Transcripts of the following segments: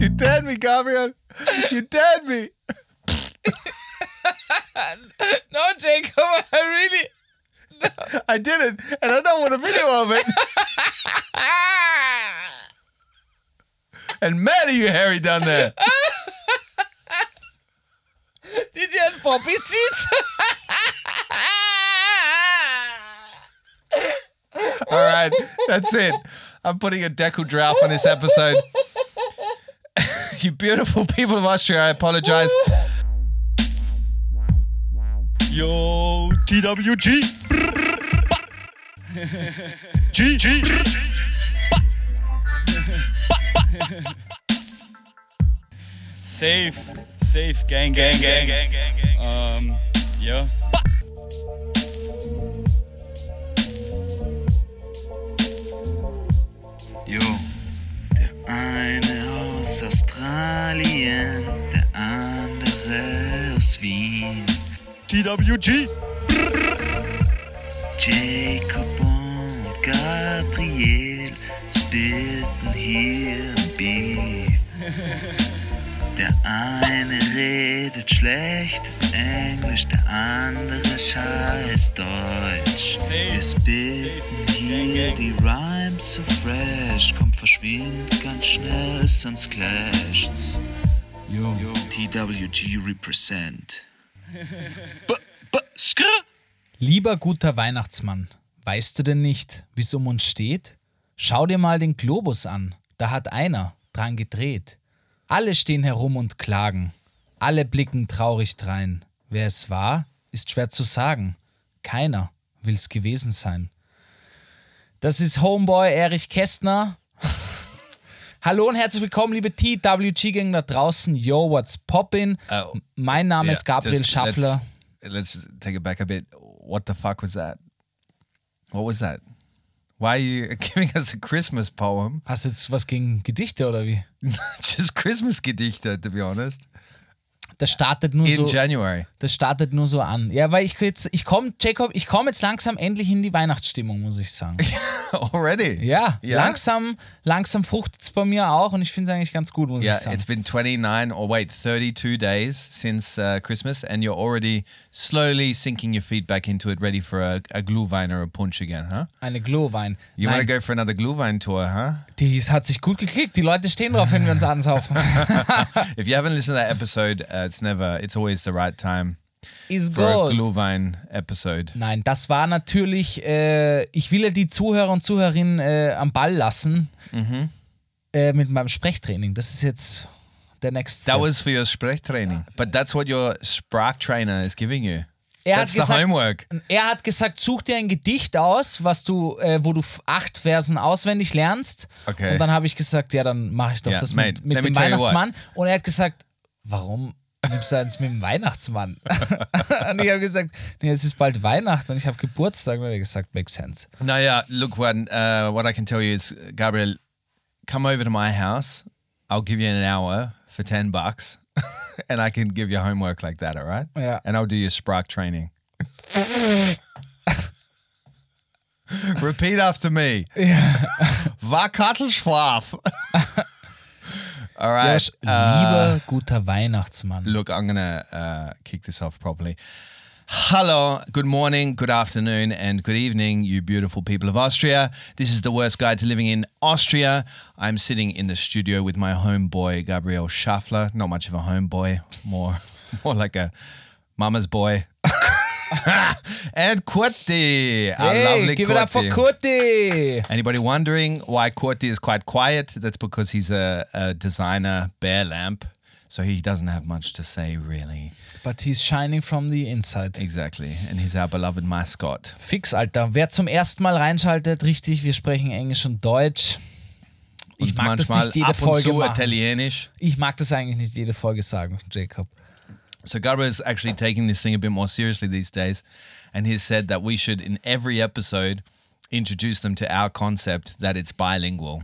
You dared me, Gabriel. You dared me. No, Jacob, I really... No. I didn't, and I don't want a video of it. And mad at you, Harry, down there. Did you have poppy seeds? All right, that's it. I'm putting a Deku drauf on this episode. You beautiful people of Austria, I apologize. Yo, TWG. G, G. Safe, safe, gang, gang, gang, gang, gang, gang. Yeah. Yo, der eine aus Australien, der andere aus Wien. TWG. Jacob und Gabriel spitten hier im Beat. Der eine redet schlechtes Englisch, der andere scheiß Deutsch. Wir spitten hier die Rhymes so fresh. Komm, verschwind ganz schnell, sonst clasht's. Yo. TWG represent. Lieber guter Weihnachtsmann, weißt du denn nicht, wie's um uns steht? Schau dir mal den Globus an, da hat einer dran gedreht. Alle stehen herum und klagen, alle blicken traurig drein. Wer es war, ist schwer zu sagen, keiner will's gewesen sein. Das ist Homeboy Erich Kästner. Hallo und herzlich willkommen, liebe TWG-Gänger da draußen. Yo, what's poppin'? Mein Name ist Gabriel Schaffler. Let's take it back a bit. What the fuck was that? What was that? Why are you giving us a Christmas poem? Hast du jetzt was gegen Gedichte oder wie? Just Christmas-Gedichte, to be honest. Das startet nur so. In January. Das startet nur so an. Ja, weil ich komme jetzt langsam endlich in die Weihnachtsstimmung, muss ich sagen. Already? Ja, yeah. Langsam fruchtet es bei mir auch und ich finde es eigentlich ganz gut, muss ich sagen. It's been 32 days since Christmas and you're already slowly sinking your feet back into it, ready for a Glühwein or a punch again, huh? Eine Glühwein. You want to go for another Glühwein tour, huh? Die hat sich gut geklickt. Die Leute stehen drauf, wenn wir uns ansaufen. If you haven't listened to that episode, it's always the right time. Is for gold. A Glühwein-Episode. Nein, das war natürlich, ich will ja die Zuhörer und Zuhörerinnen am Ball lassen mit meinem Sprechtraining. Das ist jetzt der next step. That was for your Sprechtraining. But that's what your Sprachtrainer is giving you. That's the homework. Er hat gesagt, such dir ein Gedicht aus, wo du 8 Versen auswendig lernst. Okay. Und dann habe ich gesagt, ja, dann mache ich doch das mit dem Weihnachtsmann. Und er hat gesagt, warum nimmst du eins mit dem Weihnachtsmann? Und ich habe gesagt, nee, es ist bald Weihnachten und ich habe Geburtstag. Und er hat gesagt, makes sense. Naja, look, what I can tell you is, Gabriel, come over to my house. I'll give you an hour for $10 and I can give you homework like that, all right? Yeah. And I'll do your Sprach training. Repeat after me. Yeah. Warkartelschwaf. All right. Lieber guter Weihnachtsmann. Look, I'm going to kick this off properly. Hello, good morning, good afternoon, and good evening, you beautiful people of Austria. This is The Worst Guide to Living in Austria. I'm sitting in the studio with my homeboy, Gabriel Schaffler. Not much of a homeboy, more like a mama's boy. And Kurti, our lovely Kurti. Give it up for Kurti. Anybody wondering why Kurti is quite quiet? That's because he's a designer bear lamp, so he doesn't have much to say really. But he's shining from the inside. Exactly, and he's our beloved mascot. Fix, Alter. Wer zum ersten Mal reinschaltet, richtig, wir sprechen Englisch und Deutsch. Ich mag das nicht jede Folge machen. Ich mag das eigentlich nicht jede Folge sagen, Jacob. So Gabriel is actually taking this thing a bit more seriously these days, and he said that we should, in every episode, introduce them to our concept that it's bilingual,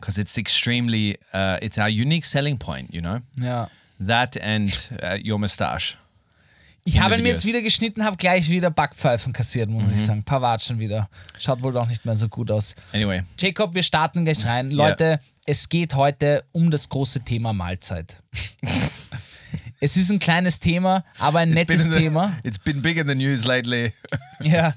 because it's extremely, it's our unique selling point, you know? Yeah. That and your mustache. Ich habe ihn mir jetzt wieder geschnitten, habe gleich wieder Backpfeifen kassiert, muss ich sagen. Paar Watschen wieder. Schaut wohl doch nicht mehr so gut aus. Anyway. Jacob, wir starten gleich rein. Leute, Es geht heute um das große Thema Mahlzeit. Es ist ein kleines Thema, aber ein nettes Thema. It's been big in the news lately. Ja,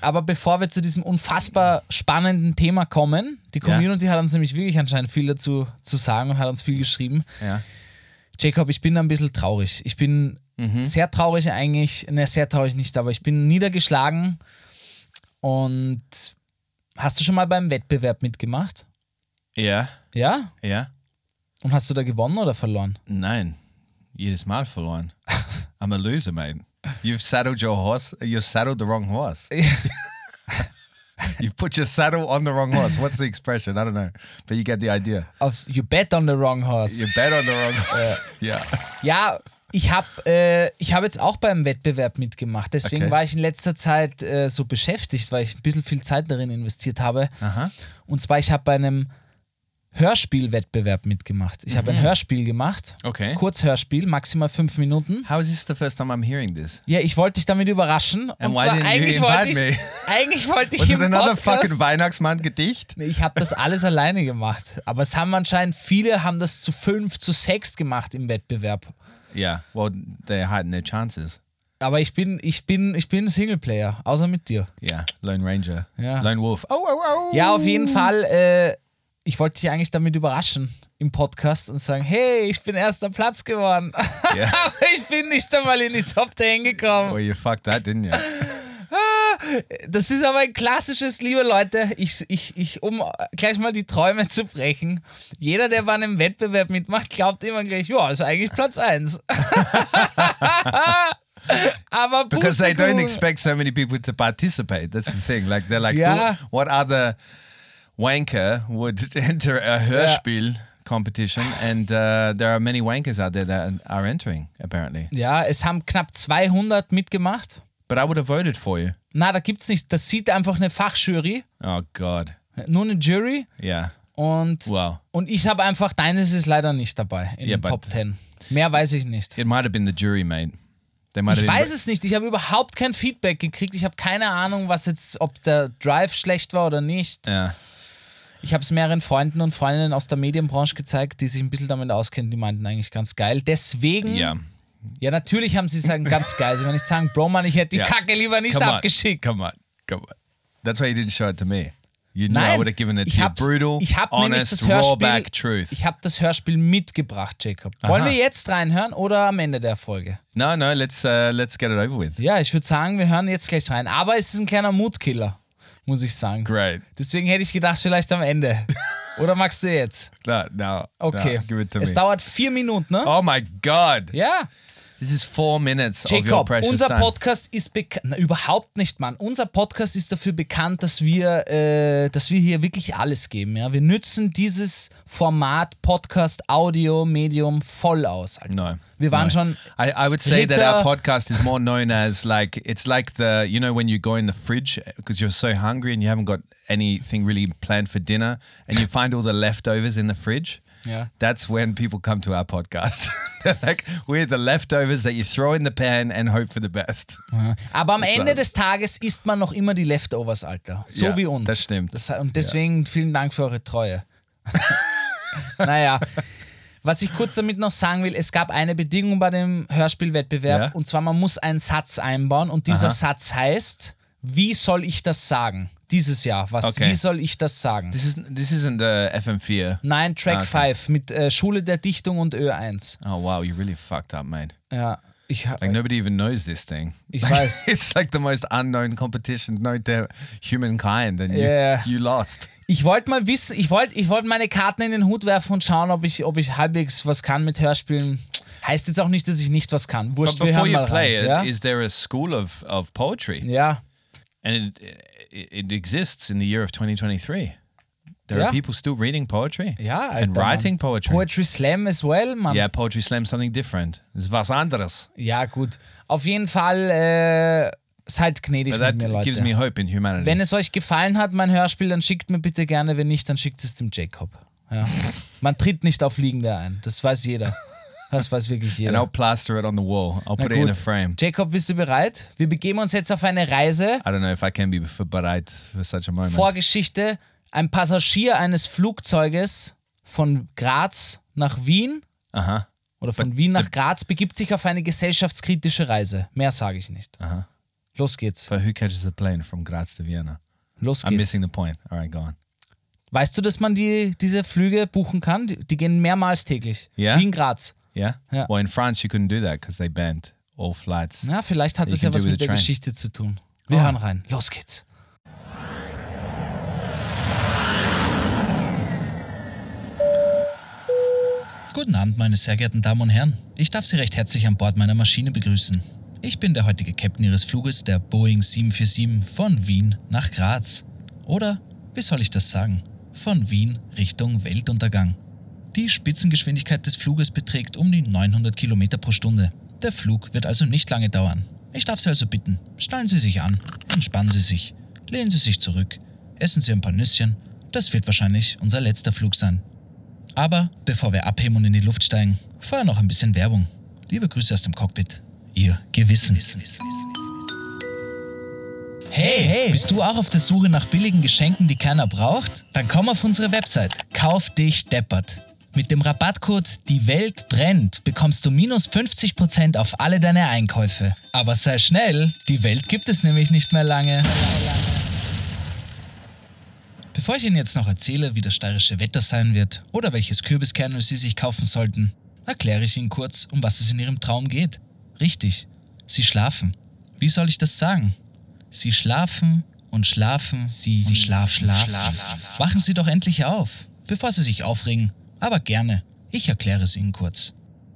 aber bevor wir zu diesem unfassbar spannenden Thema kommen, die Community hat uns nämlich wirklich anscheinend viel dazu zu sagen und hat uns viel geschrieben. Ja. Jacob, ich bin ein bisschen traurig. Ich bin sehr traurig eigentlich. Ne, sehr traurig nicht, aber ich bin niedergeschlagen. Und hast du schon mal beim Wettbewerb mitgemacht? Ja. Ja? Ja. Und hast du da gewonnen oder verloren? Nein. Jedes Mal verloren. I'm a loser, mate. You've saddled your horse. You've saddled the wrong horse. You've put your saddle on the wrong horse. What's the expression? I don't know. But you get the idea. You bet on the wrong horse. You bet on the wrong horse. Yeah. Ja, ich hab jetzt auch beim Wettbewerb mitgemacht. Deswegen war ich in letzter Zeit so beschäftigt, weil ich ein bisschen viel Zeit darin investiert habe. Aha. Und zwar, ich habe bei einem Hörspielwettbewerb mitgemacht. Ich habe ein Hörspiel gemacht. Okay. Kurzhörspiel, maximal 5 Minuten. How is this the first time I'm hearing this? Ja, ich wollte dich damit überraschen. Und zwar, eigentlich wollte ich im another Podcast... fucking Weihnachtsmann-Gedicht? Nee, ich habe das alles alleine gemacht. Aber es haben anscheinend viele, haben das zu 5, zu 6 gemacht im Wettbewerb. Ja, yeah, well, they had no chances. Aber ich bin Singleplayer, außer mit dir. Ja, yeah, Lone Ranger. Yeah. Lone Wolf. Oh, oh, oh. Ja, auf jeden Fall... ich wollte dich eigentlich damit überraschen im Podcast und sagen, hey, ich bin 1. Platz geworden. Yeah. Aber ich bin nicht einmal in die Top 10 gekommen. Oh, you fucked that, didn't you? Das ist aber ein klassisches, liebe Leute, um gleich mal die Träume zu brechen. Jeder, der bei einem Wettbewerb mitmacht, glaubt immer gleich, ja, das ist eigentlich Platz 1. Aber because they don't expect so many people to participate. That's the thing. Like, they're like, yeah. What other... wanker would enter a Hörspiel competition and there are many wankers out there that are entering, apparently. Ja, es haben knapp 200 mitgemacht. But I would have voted for you. Na, da gibt's nicht. Das sieht einfach eine Fachjury. Oh Gott. Nur eine Jury. Ja. Yeah. Und ich habe einfach, deines ist leider nicht dabei in den Top 10. Mehr weiß ich nicht. It might have been the jury, mate. Ich weiß es nicht, ich habe überhaupt kein Feedback gekriegt. Ich habe keine Ahnung, was jetzt, ob der Drive schlecht war oder nicht. Ja. Ich habe es mehreren Freunden und Freundinnen aus der Medienbranche gezeigt, die sich ein bisschen damit auskennen, die meinten eigentlich ganz geil. Deswegen, ja natürlich haben sie sagen, ganz geil. Sie werden nicht sagen, Bro, Mann, ich hätte die Kacke lieber nicht abgeschickt. Come on. That's why you didn't show it to me. You knew I would have given it to you. Brutal, honest, raw back truth. Ich habe das Hörspiel mitgebracht, Jacob. Aha. Wollen wir jetzt reinhören oder am Ende der Folge? No, let's get it over with. Ja, ich würde sagen, wir hören jetzt gleich rein. Aber es ist ein kleiner Mutkiller, muss ich sagen. Great. Deswegen hätte ich gedacht, vielleicht am Ende. Oder magst du jetzt? No. Okay. No, give it to es dauert 4 Minuten, ne? Oh my God. Ja. Yeah. This is 4 minutes Jacob, of your precious unser Podcast time. Ist bekannt, überhaupt nicht, Mann. Unser Podcast ist dafür bekannt, dass wir hier wirklich alles geben. Ja? Wir nützen dieses Format Podcast, Audio, Medium voll aus. Alter. No. Wir waren schon I would say that our podcast is more known as like, it's like the, you know, when you go in the fridge because you're so hungry and you haven't got anything really planned for dinner and you find all the leftovers in the fridge. Yeah. That's when people come to our podcast. Like, we're the leftovers that you throw in the pan and hope for the best. Aber am Ende des Tages isst man noch immer die Leftovers, Alter. So wie uns. Das stimmt. Und deswegen vielen Dank für eure Treue. Naja, was ich kurz damit noch sagen will, es gab eine Bedingung bei dem Hörspielwettbewerb. Ja. Und zwar, man muss einen Satz einbauen. Und dieser Satz heißt, wie soll ich das sagen? Dieses Jahr. Wie soll ich das sagen? This isn't the FM4. Nein, Track 5 mit Schule der Dichtung und Ö1. Oh wow, you really fucked up, mate. Ja. Like nobody even knows this thing. Ich weiß. It's like the most unknown competition known to humankind and you lost. Ich wollte mal wissen, ich wollte meine Karten in den Hut werfen und schauen, ob ich halbwegs was kann mit Hörspielen. Heißt jetzt auch nicht, dass ich nicht was kann. Wurscht, wir hören mal rein. But before you play it, is there a school of poetry? Ja. And it exists in the year of 2023. There are people still reading poetry and writing poetry. Poetry Slam as well, man. Yeah, Poetry Slam is something different. It's was anderes. Ja, gut. Auf jeden Fall seid gnädig mit mir, Leute. Gives me hope in humanity. Wenn es euch gefallen hat, mein Hörspiel, dann schickt mir bitte gerne. Wenn nicht, dann schickt es dem Jacob. Ja. Man tritt nicht auf Liegende ein. Das weiß jeder. Das weiß wirklich jeder. And I'll plaster it on the wall. I'll put it in a frame. Jacob, bist du bereit? Wir begeben uns jetzt auf eine Reise. I don't know if I can be bereit for such a moment. Vorgeschichte. Ein Passagier eines Flugzeuges von Graz nach Wien. Aha. Oder von Wien nach Graz begibt sich auf eine gesellschaftskritische Reise. Mehr sage ich nicht. Aha. Los geht's. But who catches a plane from Graz to Vienna? Los geht's. I'm missing the point. All right, go on. Weißt du, dass man diese Flüge buchen kann? Die gehen mehrmals täglich. Yeah? Wien, Graz. Yeah? Ja. Well, in France you couldn't do that because they banned all flights. Ja, vielleicht hat das ja was mit der Geschichte zu tun. Wir hören rein. Los geht's. Guten Abend, meine sehr geehrten Damen und Herren. Ich darf Sie recht herzlich an Bord meiner Maschine begrüßen. Ich bin der heutige Captain Ihres Fluges, der Boeing 747 von Wien nach Graz. Oder, wie soll ich das sagen, von Wien Richtung Weltuntergang. Die Spitzengeschwindigkeit des Fluges beträgt um die 900 Kilometer pro Stunde. Der Flug wird also nicht lange dauern. Ich darf Sie also bitten, schnallen Sie sich an, entspannen Sie sich, lehnen Sie sich zurück, essen Sie ein paar Nüsschen. Das wird wahrscheinlich unser letzter Flug sein. Aber bevor wir abheben und in die Luft steigen, vorher noch ein bisschen Werbung. Liebe Grüße aus dem Cockpit. Ihr Gewissen. Hey, bist du auch auf der Suche nach billigen Geschenken, die keiner braucht? Dann komm auf unsere Website. Kauf dich deppert. Mit dem Rabattcode Die Welt brennt bekommst du minus 50% auf alle deine Einkäufe. Aber sei schnell, die Welt gibt es nämlich nicht mehr lange. Bevor ich Ihnen jetzt noch erzähle, wie das steirische Wetter sein wird oder welches Kürbiskernöl Sie sich kaufen sollten, erkläre ich Ihnen kurz, um was es in Ihrem Traum geht. Richtig, Sie schlafen. Wie soll ich das sagen? Sie schlafen und schlafen, Sie und schlafen. Wachen Sie doch endlich auf, bevor Sie sich aufregen. Aber gerne, ich erkläre es Ihnen kurz.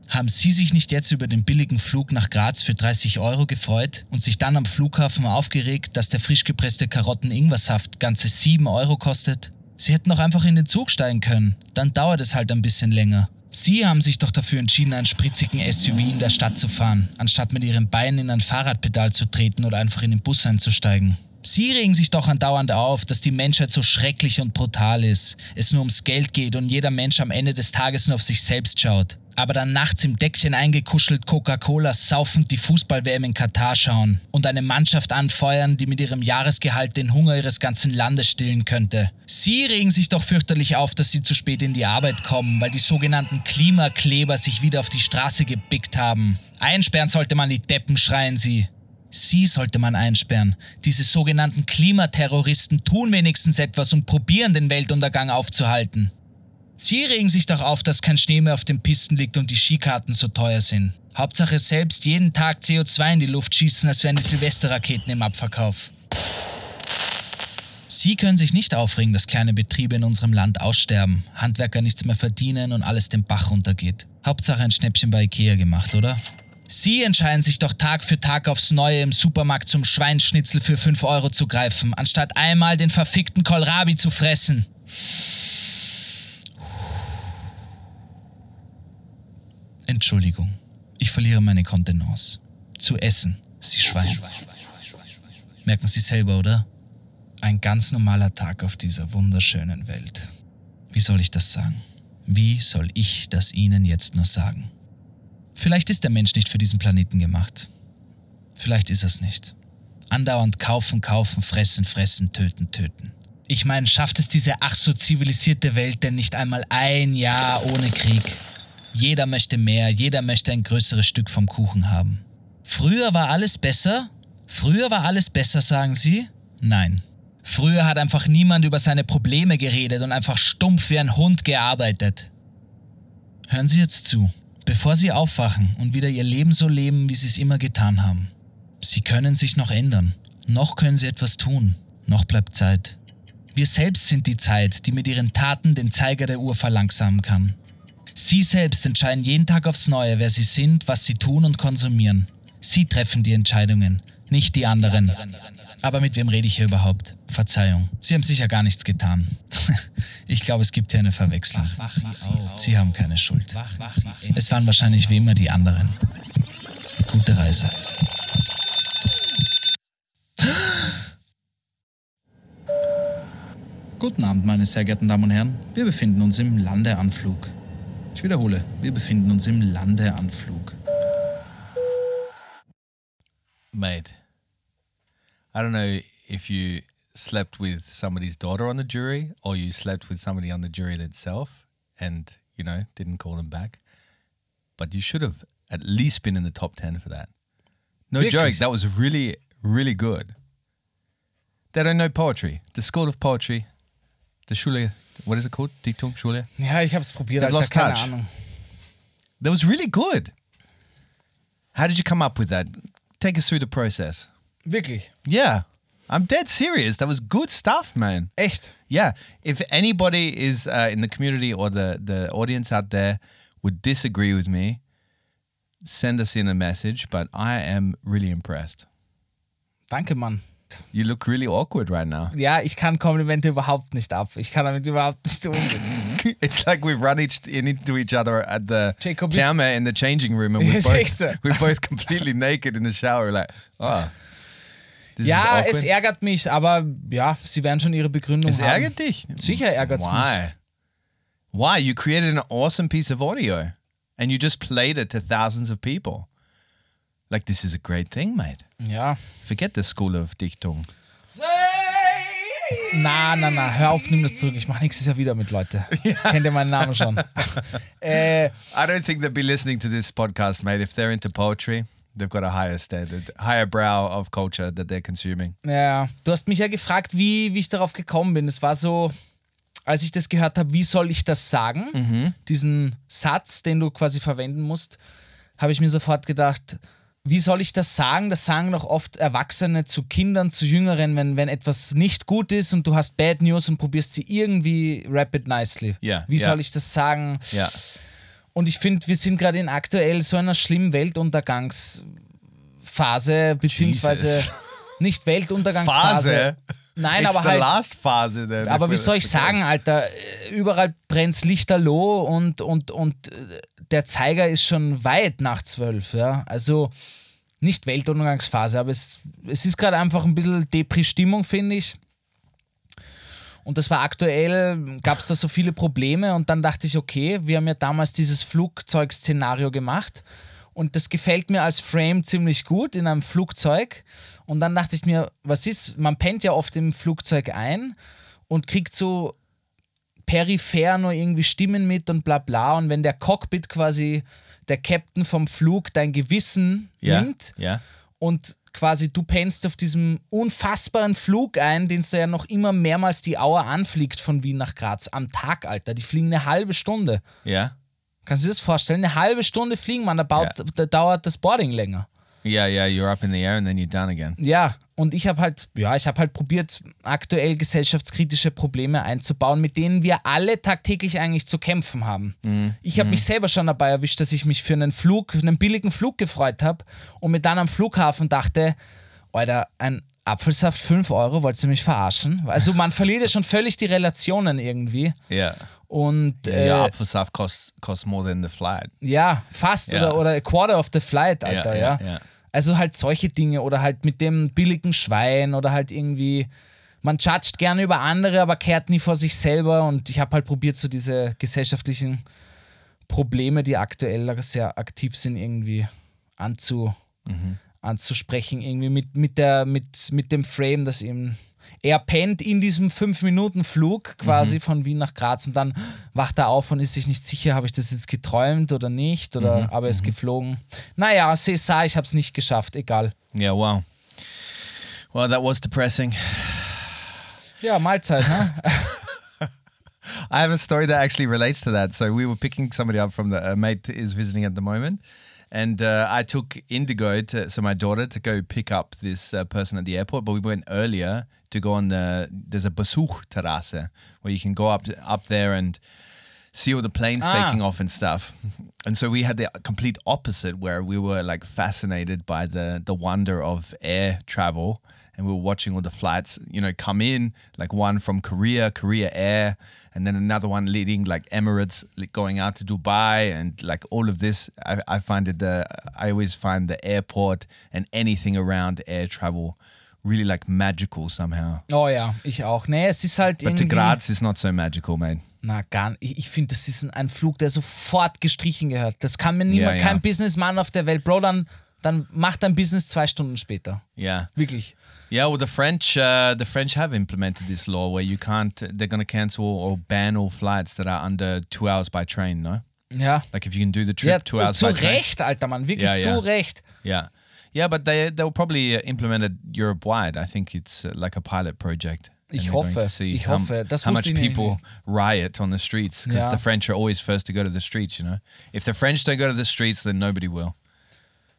Haben Sie sich nicht jetzt über den billigen Flug nach Graz für 30 € gefreut und sich dann am Flughafen aufgeregt, dass der frisch gepresste Karotten-Ingwersaft ganze 7 € kostet? Sie hätten doch einfach in den Zug steigen können, dann dauert es halt ein bisschen länger. Sie haben sich doch dafür entschieden, einen spritzigen SUV in der Stadt zu fahren, anstatt mit Ihren Beinen in ein Fahrradpedal zu treten oder einfach in den Bus einzusteigen. Sie regen sich doch andauernd auf, dass die Menschheit so schrecklich und brutal ist, es nur ums Geld geht und jeder Mensch am Ende des Tages nur auf sich selbst schaut. Aber dann nachts im Deckchen eingekuschelt Coca-Cola saufend die Fußball-WM in Katar schauen und eine Mannschaft anfeuern, die mit ihrem Jahresgehalt den Hunger ihres ganzen Landes stillen könnte. Sie regen sich doch fürchterlich auf, dass sie zu spät in die Arbeit kommen, weil die sogenannten Klimakleber sich wieder auf die Straße gebickt haben. Einsperren sollte man die Deppen, schreien sie. Sie sollte man einsperren. Diese sogenannten Klimaterroristen tun wenigstens etwas und probieren, den Weltuntergang aufzuhalten. Sie regen sich doch auf, dass kein Schnee mehr auf den Pisten liegt und die Skikarten so teuer sind. Hauptsache selbst jeden Tag CO2 in die Luft schießen, als wären die Silvesterraketen im Abverkauf. Sie können sich nicht aufregen, dass kleine Betriebe in unserem Land aussterben, Handwerker nichts mehr verdienen und alles den Bach runtergeht. Hauptsache ein Schnäppchen bei Ikea gemacht, oder? Sie entscheiden sich doch Tag für Tag aufs Neue im Supermarkt zum Schweinschnitzel für 5 € zu greifen, anstatt einmal den verfickten Kohlrabi zu fressen. Entschuldigung, ich verliere meine Kontenance. Zu essen, Sie Schwein. Merken Sie selber, oder? Ein ganz normaler Tag auf dieser wunderschönen Welt. Wie soll ich das sagen? Wie soll ich das Ihnen jetzt nur sagen? Vielleicht ist der Mensch nicht für diesen Planeten gemacht. Vielleicht ist es nicht. Andauernd kaufen, fressen, töten. Ich meine, schafft es diese ach so zivilisierte Welt denn nicht einmal ein Jahr ohne Krieg? Jeder möchte mehr, jeder möchte ein größeres Stück vom Kuchen haben. Früher war alles besser, sagen Sie? Nein. Früher hat einfach niemand über seine Probleme geredet und einfach stumpf wie ein Hund gearbeitet. Hören Sie jetzt zu, bevor Sie aufwachen und wieder Ihr Leben so leben, wie Sie es immer getan haben. Sie können sich noch ändern, noch können Sie etwas tun, noch bleibt Zeit. Wir selbst sind die Zeit, die mit Ihren Taten den Zeiger der Uhr verlangsamen kann. Sie selbst entscheiden jeden Tag aufs Neue, wer Sie sind, was Sie tun und konsumieren. Sie treffen die Entscheidungen, nicht die anderen. Aber mit wem rede ich hier überhaupt? Verzeihung, Sie haben sicher gar nichts getan. Ich glaube, es gibt hier eine Verwechslung. Sie haben keine Schuld. Es waren wahrscheinlich wie immer die anderen. Gute Reise. Guten Abend, meine sehr geehrten Damen und Herren. Wir befinden uns im Landeanflug. Ich wiederhole, wir befinden uns im Landeanflug. Mate, I don't know if you slept with somebody's daughter on the jury or you slept with somebody on the jury itself and, you know, didn't call him back. But you should have at least been in the top 10 for that. No joke, that was really, really good. They don't know poetry. The School of Poetry, the Schule, what is it called? Dichtung, Schule? Ja, ich habe es probiert, I've lost touch. Keine Ahnung. That was really good. How did you come up with that? Take us through the process. Wirklich? Yeah. I'm dead serious. That was good stuff, man. Echt? Yeah. If anybody is in the community or the audience out there would disagree with me, send us in a message, but I am really impressed. Danke, Mann. You look really awkward right now. Ja, ich kann Komplimente überhaupt nicht ab. Ich kann damit überhaupt nicht umgehen. It's like we've run into each other at the Therme in the changing room and we're both completely naked in the shower. Like, oh. Ja, es ärgert mich, aber ja, sie werden schon ihre Begründung haben. Es ärgert dich? Sicher ärgert es mich. Why? You created an awesome piece of audio and you just played it to thousands of people. Like, this is a great thing, mate. Ja. Forget the School of Dichtung. Na, hör auf, nimm das zurück. Ich mache nächstes Jahr wieder mit, Leute. Ja. Kennt ihr meinen Namen schon? I don't think they'll be listening to this podcast, mate. If they're into poetry... They've got a higher standard, higher brow of culture that they're consuming. Ja, du hast mich ja gefragt, wie ich darauf gekommen bin. Es war so, als ich das gehört habe, wie soll ich das sagen? Mhm. Diesen Satz, den du quasi verwenden musst, habe ich mir sofort gedacht, wie soll ich das sagen? Das sagen doch oft Erwachsene zu Kindern, zu Jüngeren, wenn etwas nicht gut ist und du hast Bad News und probierst sie irgendwie rapid nicely. Yeah, wie soll ich das sagen? Ja. Und ich finde, wir sind gerade in aktuell so einer schlimmen Weltuntergangsphase, beziehungsweise Jesus. Nicht Weltuntergangsphase. Phase? Nein, it's aber halt. Last Phase then, aber wie soll ich sagen, Alter? Überall brennt's lichterloh und der Zeiger ist schon weit nach 12. Ja? Also nicht Weltuntergangsphase, aber es ist gerade einfach ein bisschen Depri-Stimmung, finde ich. Und das war aktuell, gab es da so viele Probleme und dann dachte ich, okay, wir haben ja damals dieses Flugzeug-Szenario gemacht und das gefällt mir als Frame ziemlich gut in einem Flugzeug und dann dachte ich mir, was ist, man pennt ja oft im Flugzeug ein und kriegt so peripher nur irgendwie Stimmen mit und bla bla und wenn der Cockpit quasi, der Captain vom Flug dein Gewissen nimmt und quasi du pennst auf diesem unfassbaren Flug ein, den es da ja noch immer mehrmals die Auer anfliegt von Wien nach Graz am Tag, Alter. Die fliegen eine halbe Stunde. Ja. Kannst du dir das vorstellen? Eine halbe Stunde fliegen, man, da dauert das Boarding länger. Ja, yeah, you're up in the air and then you're down again. Ja, und ich habe halt probiert, aktuell gesellschaftskritische Probleme einzubauen, mit denen wir alle tagtäglich eigentlich zu kämpfen haben. Ich habe mich selber schon dabei erwischt, dass ich mich für einen billigen Flug gefreut habe und mir dann am Flughafen dachte, Alter, ein Apfelsaft 5€, wolltest du mich verarschen? Also man verliert ja schon völlig die Relationen irgendwie. Ja. Yeah. Und ja, Apfelsaft costs more than the flight. Ja, fast. Yeah. Oder a quarter of the flight, Alter, ja. Also halt solche Dinge oder halt mit dem billigen Schwein oder halt irgendwie, man judgt gerne über andere, aber kehrt nie vor sich selber und ich habe halt probiert, so diese gesellschaftlichen Probleme, die aktuell sehr aktiv sind, irgendwie anzusprechen, irgendwie mit dem Frame, dass eben er pennt in diesem 5-Minuten-Flug quasi von Wien nach Graz und dann wacht er auf und ist sich nicht sicher, habe ich das jetzt geträumt oder nicht, oder aber er ist geflogen. Naja, ich habe es nicht geschafft, egal. Ja, yeah, wow. Well, that was depressing. Ja, Mahlzeit, ne? I have a story that actually relates to that. So we were picking somebody up from the mate is visiting at the moment. And I took Indigo, so my daughter, to go pick up this person at the airport. But we went earlier to go on there's a Besuchterrasse where you can go up there and see all the planes taking off and stuff. And so we had the complete opposite where we were like fascinated by the wonder of air travel. And we were watching all the flights, you know, come in, like one from Korea Air, and then another one leading like Emirates, like going out to Dubai, and like all of this. I always find the airport and anything around air travel really like magical somehow. Oh ja, ich auch. Nee, es ist halt irgendwie... But to Graz is not so magical, man. Na, gar nicht. Ich finde, das ist ein Flug, der sofort gestrichen gehört. Das kann mir niemand, kein Businessman auf der Welt, Bro, dann... dann mach dein Business 2 Stunden später. Ja. Wirklich. Yeah, well, the French have implemented this law where you can't, they're going to cancel or ban all flights that are under 2 hours by train, no? Yeah. Like if you can do the trip 2 hours by train. Zu Recht, alter Mann, wirklich zu Recht. Yeah. Yeah, but they'll probably implement it Europe-wide. I think it's like a pilot project. Ich hoffe. Das how much ich people nicht. Riot on the streets, because the French are always first to go to the streets, you know. If the French don't go to the streets, then nobody will.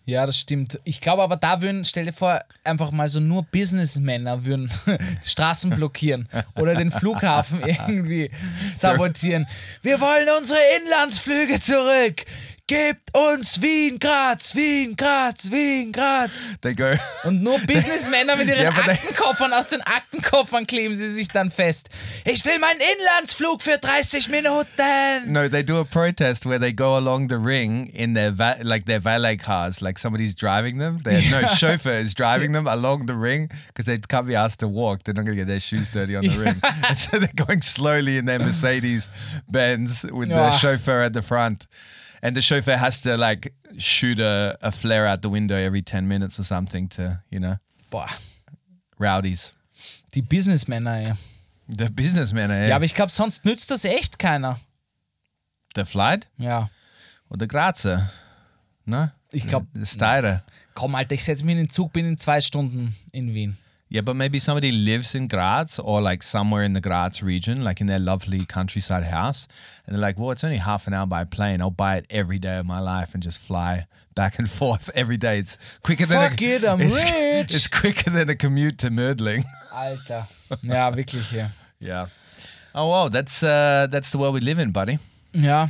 Ja, das stimmt. Ich glaube aber, da würden, stell dir vor, einfach mal so nur Businessmänner würden Straßen blockieren oder den Flughafen irgendwie sabotieren. Wir wollen unsere Inlandsflüge zurück! Gebt uns Wien, Graz, Wien, Graz, Wien, Graz. Und nur Businessmänner mit ihren Aktenkoffern, aus den Aktenkoffern kleben sie sich dann fest. Ich will meinen Inlandsflug für 30 Minuten. No, they do a protest where they go along the ring in their valet cars, like somebody's driving them. No, chauffeur is driving them along the ring because they can't be asked to walk. They're not going to get their shoes dirty on the ring. And so they're going slowly in their Mercedes-Benz with the chauffeur at the front. And the chauffeur has to like shoot a flare out the window every 10 minutes or something to, you know. Boah. Rowdies. Die Businessmänner, ey. Der Businessmänner, ey. Ja, aber ich glaube, sonst nützt das echt keiner. Der Flight? Ja. Oder Grazer. Ne? Ich glaube. Steirer. Komm, Alter, ich setze mich in den Zug, bin in 2 Stunden in Wien. Yeah, but maybe somebody lives in Graz or like somewhere in the Graz region, like in their lovely countryside house. And they're like, well, it's only half an hour by plane. I'll buy it every day of my life and just fly back and forth every day. It's quicker than rich. It's quicker than a commute to Mödling. Alter. Ja, wirklich, ja. Yeah. Oh, wow, that's the world we live in, buddy. Ja,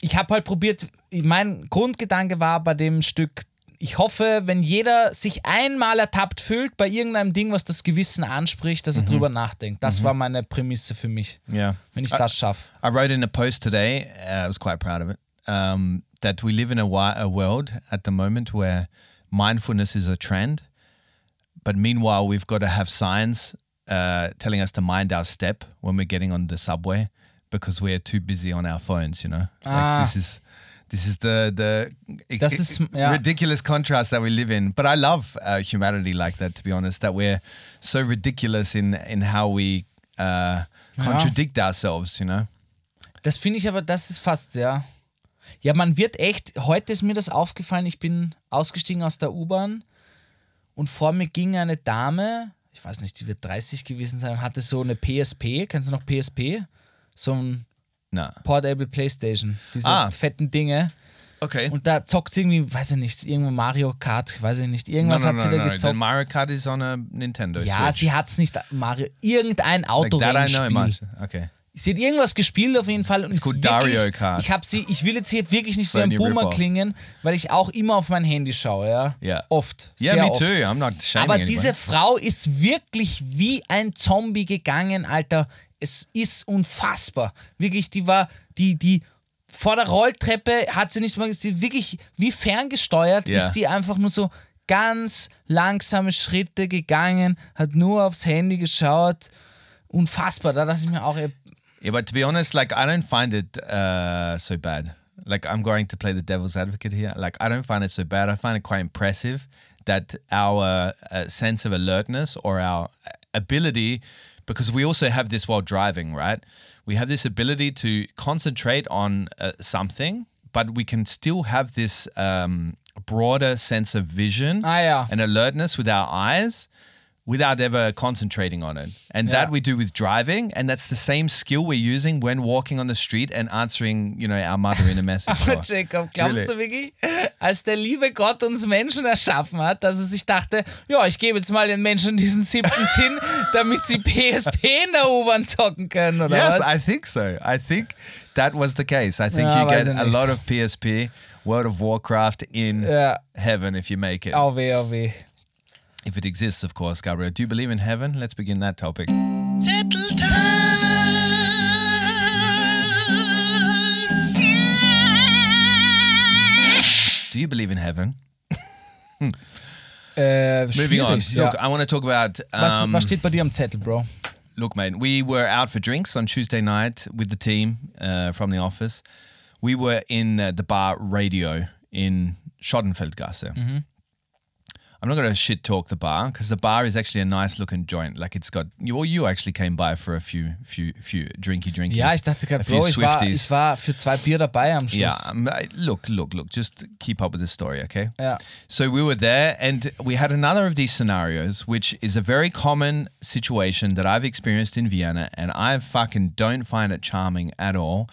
ich habe halt probiert, mein Grundgedanke war bei dem Stück, ich hoffe, wenn jeder sich einmal ertappt fühlt bei irgendeinem Ding, was das Gewissen anspricht, dass er drüber nachdenkt. Das war meine Prämisse für mich, wenn ich das schaffe. I wrote in a post today, I was quite proud of it, that we live in a world at the moment where mindfulness is a trend, but meanwhile we've got to have signs telling us to mind our step when we're getting on the subway because we're too busy on our phones, you know. Like This is the ridiculous contrast that we live in. But I love humanity like that, to be honest, that we're so ridiculous in how we contradict ourselves, you know? Das finde ich aber, das ist fast, Ja, man wird echt, heute ist mir das aufgefallen, ich bin ausgestiegen aus der U-Bahn und vor mir ging eine Dame, ich weiß nicht, die wird 30 gewesen sein, hatte so eine PSP, kennst du noch PSP? So ein... Na. Portable Playstation, diese fetten Dinge. Okay. Und da zockt sie irgendwie, weiß ich nicht, irgendwo Mario Kart, weiß ich nicht, irgendwas hat sie da gezockt. Mario Kart ist on a Nintendo Switch. Ja, sie hat es nicht, Mario, irgendein Autorennspiel. Okay. Sie hat irgendwas gespielt auf jeden Fall. Und ist gut, wirklich, Dario Kart. Ich will jetzt hier wirklich nicht so wie ein Boomer klingen, weil ich auch immer auf mein Handy schaue, Yeah. Oft, yeah, sehr oft. Ja, me too, I'm not shaming anybody. Aber diese Frau ist wirklich wie ein Zombie gegangen, Alter. Es ist unfassbar. Wirklich, die war, die vor der Rolltreppe hat sie nicht mal, sie wirklich wie ferngesteuert ist die einfach nur so ganz langsame Schritte gegangen, hat nur aufs Handy geschaut. Unfassbar. Da dachte ich mir auch, ey. Yeah, but to be honest, like, I don't find it so bad. Like, I'm going to play the devil's advocate here. Like, I don't find it so bad. I find it quite impressive that our sense of alertness or our ability... Because we also have this while driving, right? We have this ability to concentrate on something, but we can still have this broader sense of vision and alertness with our eyes without ever concentrating on it. And that we do with driving, and that's the same skill we're using when walking on the street and answering, you know, our mother in a message. Aber Jacob, glaubst du wirklich, als der liebe Gott uns Menschen erschaffen hat, dass er sich dachte, ja, ich gebe jetzt mal den Menschen diesen 7. Sinn, damit sie PSP in der U-Bahn zocken können, oder was? Yes, I think so. I think that was the case. I think you get a lot of PSP, World of Warcraft in heaven if you make it. Oh weh. If it exists, of course, Gabriel. Do you believe in heaven? Let's begin that topic. Zettel time. Do you believe in heaven? Moving on. Look, I want to talk about... was steht bei dir am Zettel, bro? Look, mate, we were out for drinks on Tuesday night with the team from the office. We were in the bar Radio in Schottenfeldgasse. Mm-hmm. I'm not going to shit talk the bar because the bar is actually a nice looking joint. Like it's got, well, you actually came by for a few drinkies. Ja, ich dachte gerade, Bro, ich war für 2 Bier dabei am Schluss. Yeah, look, just keep up with the story, okay? Yeah. So we were there and we had another of these scenarios, which is a very common situation that I've experienced in Vienna and I fucking don't find it charming at all,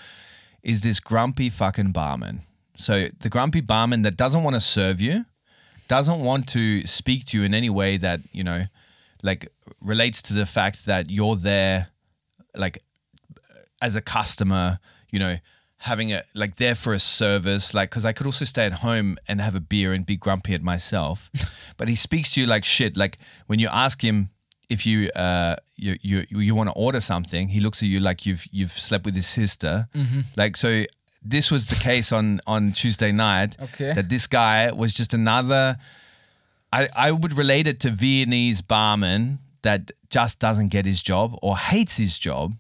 is this grumpy fucking barman. So the grumpy barman that doesn't want to serve you, doesn't want to speak to you in any way that, you know, like relates to the fact that you're there like as a customer, you know, having a like there for a service, like, because I could also stay at home and have a beer and be grumpy at myself. But he speaks to you like shit. Like when you ask him if you want to order something, he looks at you like you've slept with his sister. Mm-hmm. Like, so this was the case on Tuesday night, okay, that this guy was just another, I would relate it to Viennese barman that just doesn't get his job or hates his job.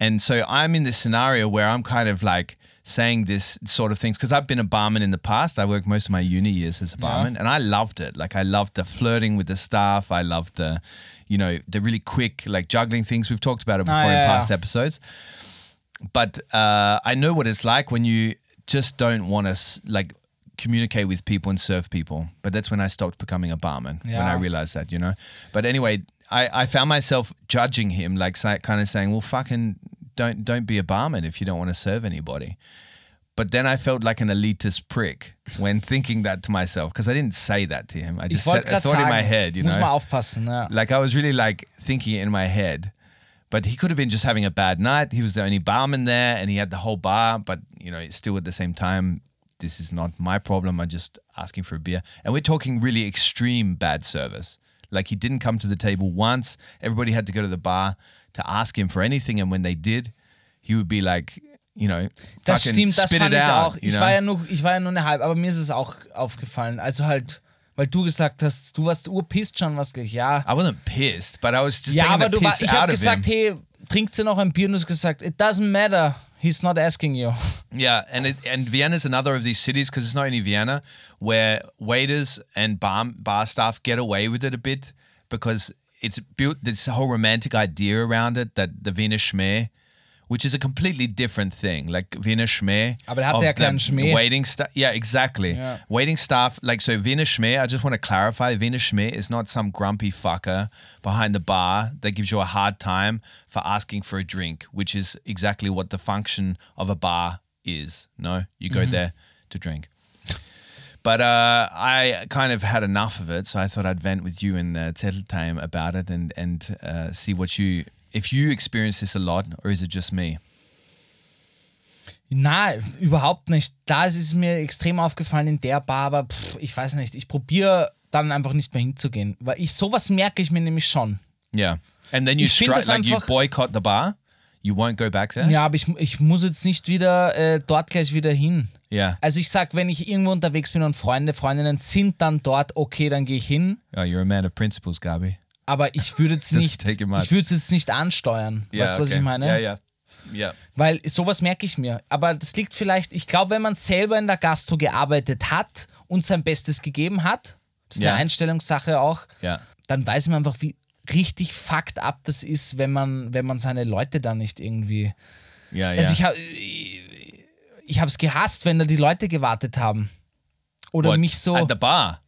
And so I'm in this scenario where I'm kind of like saying this sort of things because I've been a barman in the past. I worked most of my uni years as a barman, yeah, and I loved it. Like I loved the flirting with the staff. I loved the, you know, the really quick like juggling things. We've talked about it before in past episodes. But I know what it's like when you just don't want to like communicate with people and serve people. But that's when I stopped becoming a barman, yeah, when I realized that, you know. But anyway, I found myself judging him, like kind of saying, well, fucking don't be a barman if you don't want to serve anybody. But then I felt like an elitist prick when thinking that to myself, because I didn't say that to him. I just said, I thought in my head, you know. Muss mal aufpassen, ja. Like I was really like thinking it in my head. But he could have been just having a bad night. He was the only barman there and he had the whole bar. But, you know, still at the same time, this is not my problem. I'm just asking for a beer. And we're talking really extreme bad service. Like he didn't come to the table once. Everybody had to go to the bar to ask him for anything. And when they did, he would be like, you know, das fucking stimmt, das spit fand it ich out. Auch. You know? Ich war ja nur eine halbe, aber mir ist es auch aufgefallen. Also halt... Weil du gesagt hast, du warst urpissed schon, was gleich, ja. I wasn't pissed, but I was just taking the piss out of him. Ja, aber ich habe gesagt, hey, trinkst du noch ein Bier? Und du hast gesagt, it doesn't matter, he's not asking you. Yeah, and Vienna is another of these cities, because it's not only Vienna, where waiters and bar staff get away with it a bit, because it's built this whole romantic idea around it, that the Wiener Schmäh, which is a completely different thing, like Wiener Schmäh. Aber da habt ihr ja keinen Schmäh. Waiting staff, yeah, exactly. Yeah. Waiting staff, like, so Wiener Schmäh, I just want to clarify, Wiener Schmäh is not some grumpy fucker behind the bar that gives you a hard time for asking for a drink, which is exactly what the function of a bar is, no? You go there to drink. But I kind of had enough of it, so I thought I'd vent with you in Zetteltime about it and see what you... If you experience this a lot, or is it just me? Nein, überhaupt nicht. Da ist es mir extrem aufgefallen in der Bar, aber ich weiß nicht. Ich probiere dann einfach nicht mehr hinzugehen, weil sowas merke ich mir nämlich schon. Yeah. And then you you boycott the bar. You won't go back there? Ja, aber ich muss jetzt nicht wieder dort gleich wieder hin. Yeah. Also ich sag, wenn ich irgendwo unterwegs bin und Freunde, Freundinnen sind dann dort, okay, dann gehe ich hin. Oh, you're a man of principles, Gabi. Aber ich würde es jetzt nicht ansteuern. Yeah, weißt du, was ich meine? Ja, ja. Ja. Weil sowas merke ich mir. Aber das liegt vielleicht, ich glaube, wenn man selber in der Gastro gearbeitet hat und sein Bestes gegeben hat, das ist eine Einstellungssache auch, dann weiß man einfach, wie richtig fucked up das ist, wenn man seine Leute da nicht irgendwie... Ja, ja. Also ich habe es gehasst, wenn da die Leute gewartet haben. Oder What? Mich so... At the bar?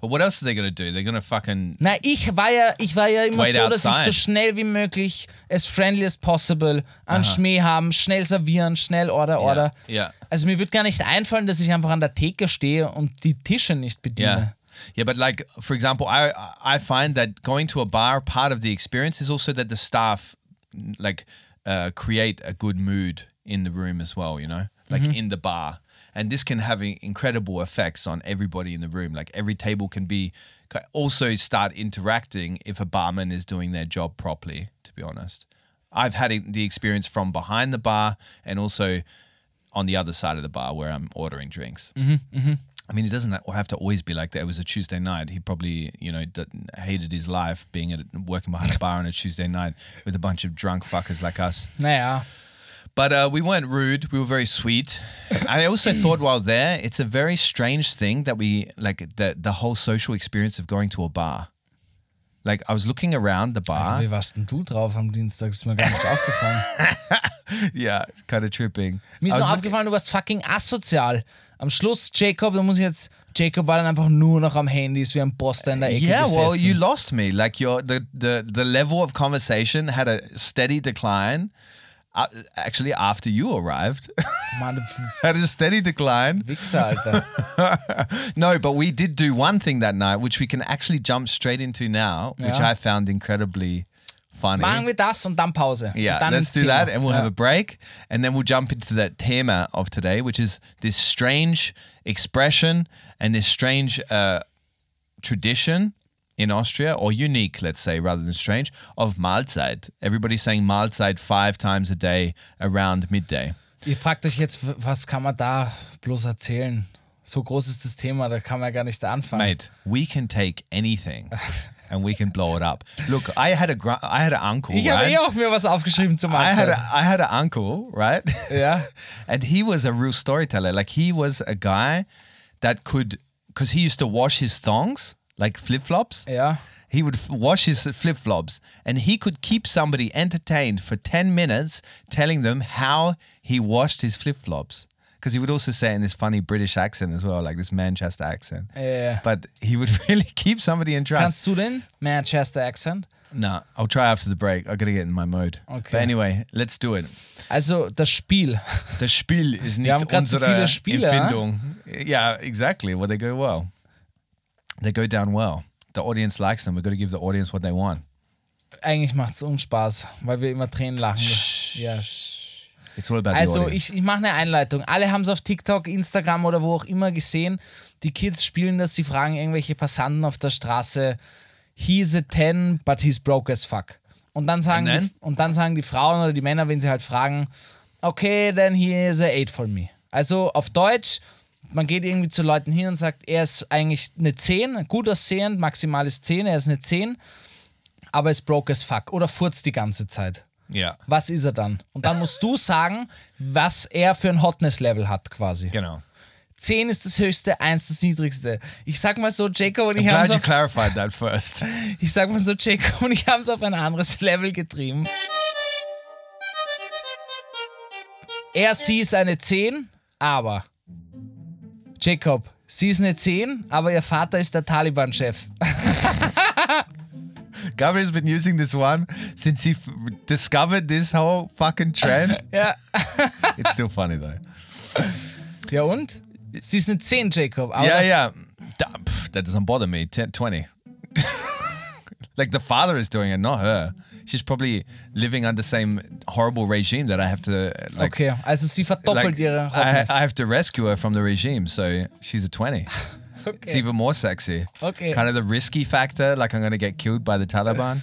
But what else are they gonna do? They're gonna fucking. Na, ich war ja immer so, dass ich so schnell wie möglich, as friendly as possible, an Schmäh haben, schnell servieren, schnell order. Yeah. Also mir wird gar nicht einfallen, dass ich einfach an der Theke stehe und die Tische nicht bediene. Yeah, but like for example, I find that going to a bar, part of the experience is also that the staff like create a good mood in the room as well, you know, like in the bar. And this can have incredible effects on everybody in the room. Like every table can also start interacting if a barman is doing their job properly, to be honest. I've had the experience from behind the bar and also on the other side of the bar where I'm ordering drinks. Mm-hmm, mm-hmm. I mean, it doesn't have to always be like that. It was a Tuesday night. He probably, you know, hated his life working behind a bar on a Tuesday night with a bunch of drunk fuckers like us. Naja. But we weren't rude. We were very sweet. I also thought while there, it's a very strange thing that we, like, the whole social experience of going to a bar. Like, I was looking around the bar. Alter, wie warst denn du drauf am Dienstag? Ist mir gar nicht aufgefallen. Yeah, it's kind of tripping. Mir ist noch aufgefallen, du warst fucking asozial. Am Schluss, Jacob, da muss ich jetzt... Jacob war dann einfach nur noch am Handy, ist wie ein Poster in der Ecke gesessen. Yeah, well, you lost me. Like, the level of conversation had a steady decline. Actually, after you arrived. Man, had a steady decline. Wichser, Alter. No, but we did do one thing that night, which we can actually jump straight into now, which I found incredibly funny. Machen wir das und dann Pause. Yeah, dann let's do that and we'll have a break. And then we'll jump into that tema of today, which is this strange expression and this strange tradition in Austria, or unique, let's say, rather than strange, of Mahlzeit. Everybody's saying Mahlzeit 5 times a day around midday. Ihr fragt euch jetzt, was kann man da bloß erzählen? So groß ist das Thema, da kann man ja gar nicht anfangen. Mate, we can take anything and we can blow it up. Look, I had an uncle, ich right? Ich habe auch mir was aufgeschrieben zu Mahlzeit. I had an uncle, right? Yeah. And he was a real storyteller. Like, he was a guy that could, because he used to wash his thongs, like flip-flops. Yeah. He would wash his flip-flops and he could keep somebody entertained for 10 minutes telling them how he washed his flip-flops. Because he would also say it in this funny British accent as well, like this Manchester accent. Yeah. But he would really keep somebody in trust. Kannst du den Manchester accent? No, I'll try after the break. I got to get in my mode. Okay. But anyway, let's do it. Also, das Spiel. Das Spiel ist nicht unsere so viele Empfindung. Huh? Yeah, exactly. Well, they go well. They go down well. The audience likes them. We've got to give the audience what they want. Eigentlich macht es uns Spaß, weil wir immer Tränen lachen. Shh. Ja, it's all about also the ich mache eine Einleitung. Alle haben es auf TikTok, Instagram oder wo auch immer gesehen. Die Kids spielen das, sie fragen irgendwelche Passanten auf der Straße, he's a 10, but he's broke as fuck. Und dann sagen, die Frauen oder die Männer, wenn sie halt fragen, okay, then he is a 8 for me. Also auf Deutsch... Man geht irgendwie zu Leuten hin und sagt, er ist eigentlich eine 10, gut aussehend, maximal ist 10, er ist eine 10, aber ist broke as fuck oder furzt die ganze Zeit. Ja. Was ist er dann? Und dann musst du sagen, was er für ein Hotness-Level hat quasi. Genau. 10 ist das höchste, 1 das niedrigste. Ich sag mal so, Jacob und ich haben es auf ein anderes Level getrieben. Sie ist eine 10, aber... Jacob, sie ist eine 10, aber ihr Vater ist der Taliban-Chef. Gabriel's been using this one since he discovered this whole fucking trend. Ja. It's still funny though. Ja und? Sie ist eine 10, Jacob. Ja, ja. Yeah. That doesn't bother me. 20. Like the father is doing it, not her. She's probably living under the same horrible regime that I have to... Like, okay, also sie verdoppelt ihre Hotness. I have to rescue her from the regime, so she's a 20. Okay. It's even more sexy. Okay. Kind of the risky factor, like I'm going to get killed by the Taliban.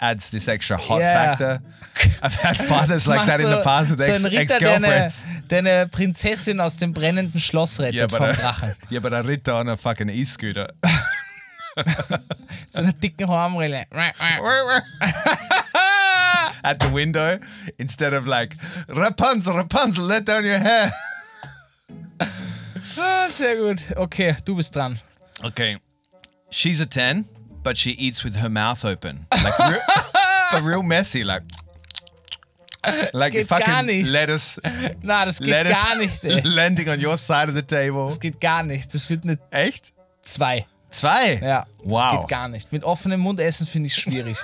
Adds this extra hot factor. I've had fathers like that in the past with ex-girlfriends. Deine Prinzessin aus dem brennenden Schloss rettet vom Drachen. Yeah, but I read that on a fucking e-scooter. So eine dicken Hornbrille. At the window, instead of like, Rapunzel, Rapunzel, let down your hair. Ah, sehr gut. Okay, du bist dran. Okay. She's a 10, but she eats with her mouth open. Like real, but real messy, like... Like das geht fucking gar nicht. Lettuce. Na, das geht lettuce gar nicht, ey. Landing on your side of the table. Das geht gar nicht. Das wird eine... Echt? 2. 2? Ja, wow. Das geht gar nicht. Mit offenem Mund essen finde ich schwierig.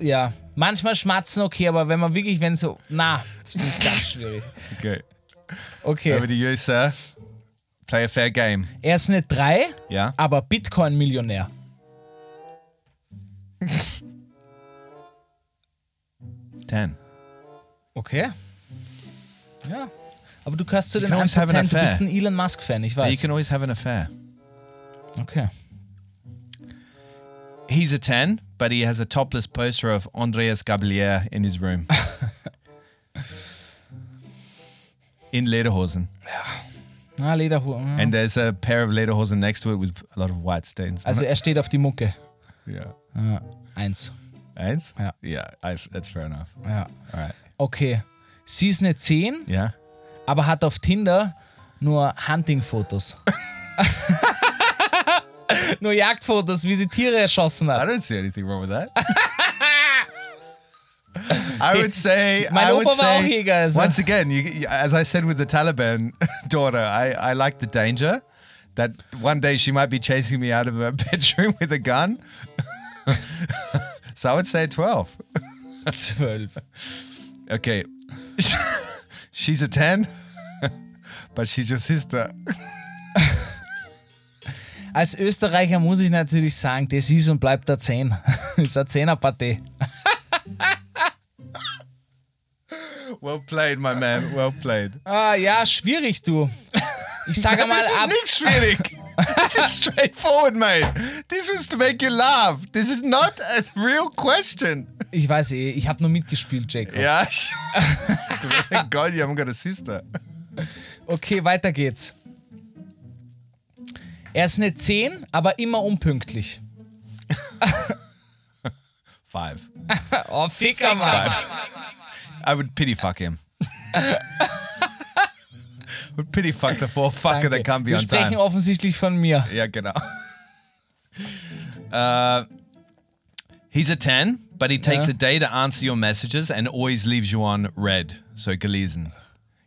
Ja, manchmal schmatzen okay, aber wenn man wirklich, wenn so, na, das finde ich ganz schwierig. Okay. Over to you, sir. Play a fair game. Er ist eine 3, aber Bitcoin-Millionär. Okay. Ja. Aber du gehörst zu den 1%, du bist ein Elon Musk-Fan, ich weiß. You can always have an affair. Okay. He's a 10, but he has a topless poster of Andreas Gabalier in his room. In Lederhosen. Ah, Lederhosen. And there's a pair of Lederhosen next to it with a lot of white stains. Also steht auf die Mucke. Yeah. 1. 1? Yeah. Yeah, that's fair enough. Yeah. All right. Okay. Sie ist eine 10, ja, aber hat auf Tinder nur Hunting-Fotos. Nur Jagdfotos, wie sie Tiere erschossen hat. I don't see anything wrong with that. I would say, once again, as I said with the Taliban daughter, I like the danger that one day she might be chasing me out of her bedroom with a gun. So I would say 12. 12. Okay. She's a 10, but she's your sister. Als Österreicher muss ich natürlich sagen, das ist und bleibt eine 10. Das ist eine 10er-Partie. Well played, my man, well played. Ah ja, schwierig, du. Ich sage mal ab. Das ist nicht schwierig. This is straightforward, mate. This was to make you laugh. This is not a real question. Ich weiß eh, ich habe nur mitgespielt, Jacob. Ja, thank God you haven't got a sister. Okay, weiter geht's. Er ist eine 10, aber immer unpünktlich. 5. Oh, Ficker, Mann. 5. I would pity fuck him. Would pity fuck the four fucker that can't be on time. Wir sprechen offensichtlich von mir. Ja, genau. He's a 10, but he takes a day to answer your messages and always leaves you on red. So gelesen.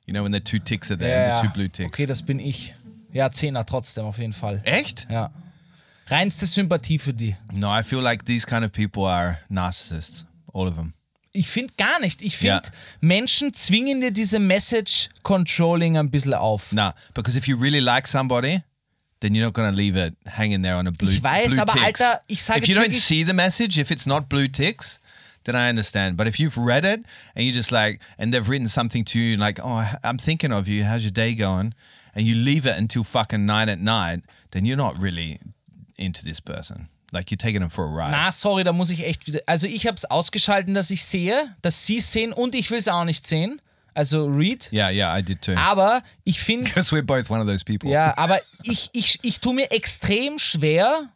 You know, when the two ticks are there, and the two blue ticks. Okay, das bin ich. Ja, 10er trotzdem, auf jeden Fall. Echt? Ja. Reinste Sympathie für die. No, I feel like these kind of people are narcissists. All of them. Ich finde gar nicht. Ich finde, Menschen zwingen dir diese Message-Controlling ein bisschen auf. Na, because if you really like somebody, then you're not gonna leave it hanging there on a blue tick. Ich weiß, aber ticks. Alter, ich sage jetzt If you don't see the message, if it's not blue ticks, then I understand. But if you've read it, and you're just like, and they've written something to you, like, oh, I'm thinking of you, how's your day going? And you leave it until fucking 9 at night, then you're not really into this person. Like you're taking them for a ride. Na, sorry, da muss ich echt wieder... Also ich habe es ausgeschalten, dass ich sehe, dass sie es sehen und ich will es auch nicht sehen. Also read. Ja, yeah, I did too. Aber ich finde... Because we're both one of those people. Ja, aber ich tue mir extrem schwer,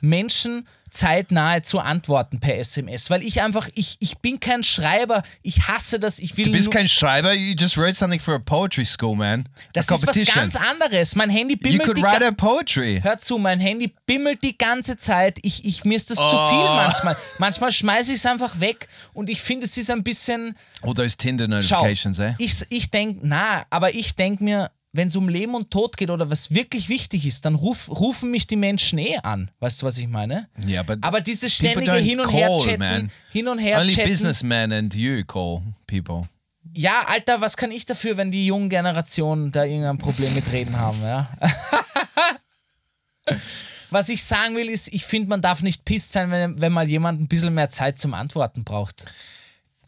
Menschen zeitnahe zu antworten per SMS, weil ich einfach... Ich bin kein Schreiber, ich hasse das, ich will... Du bist kein Schreiber, you just wrote something for a poetry school, man. Das ist was ganz anderes. Mein Handy bimmelt die ganze Zeit. You could write a poetry. Hör zu, mein Handy bimmelt die ganze Zeit. Mir ist das zu viel manchmal. Manchmal schmeiße ich es einfach weg und ich finde, es ist ein bisschen... Oh, da ist Tinder-Notifications, ey. Ich denke mir... Wenn es um Leben und Tod geht oder was wirklich wichtig ist, dann rufen mich die Menschen eh an. Weißt du, was ich meine? Yeah, aber dieses ständige Hin- und Her-Chatten... Only businessmen and you call people. Ja, Alter, was kann ich dafür, wenn die jungen Generationen da irgendein Problem mit Reden haben? Ja? Was ich sagen will, ist, ich finde, man darf nicht pisst sein, wenn mal jemand ein bisschen mehr Zeit zum Antworten braucht.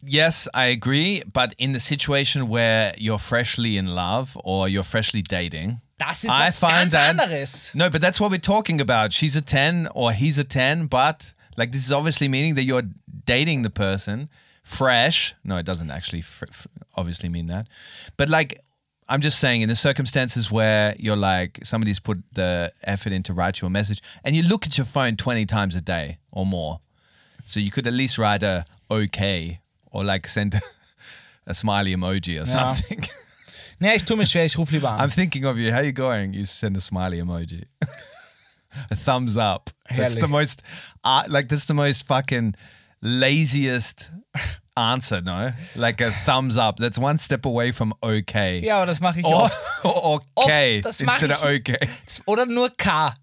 Yes, I agree, but in the situation where you're freshly in love or you're freshly dating, das ist was ganz anderes. No, but that's what we're talking about. She's a 10 or he's a 10, but like this is obviously meaning that you're dating the person fresh. No, it doesn't actually obviously mean that. But like I'm just saying in the circumstances where you're like somebody's put the effort in to write you a message and you look at your phone 20 times a day or more. So you could at least write a okay or like send a smiley emoji or something. Nee, ich tue mir schwer, ich rufe lieber an. I'm thinking of you, how are you going? You send a smiley emoji. A thumbs up. Herrlich. That's the most, that's the most fucking laziest answer, no? Like a thumbs up. That's one step away from okay. Ja, aber das mache ich oft. Okay, oft, instead of okay. Oder nur K.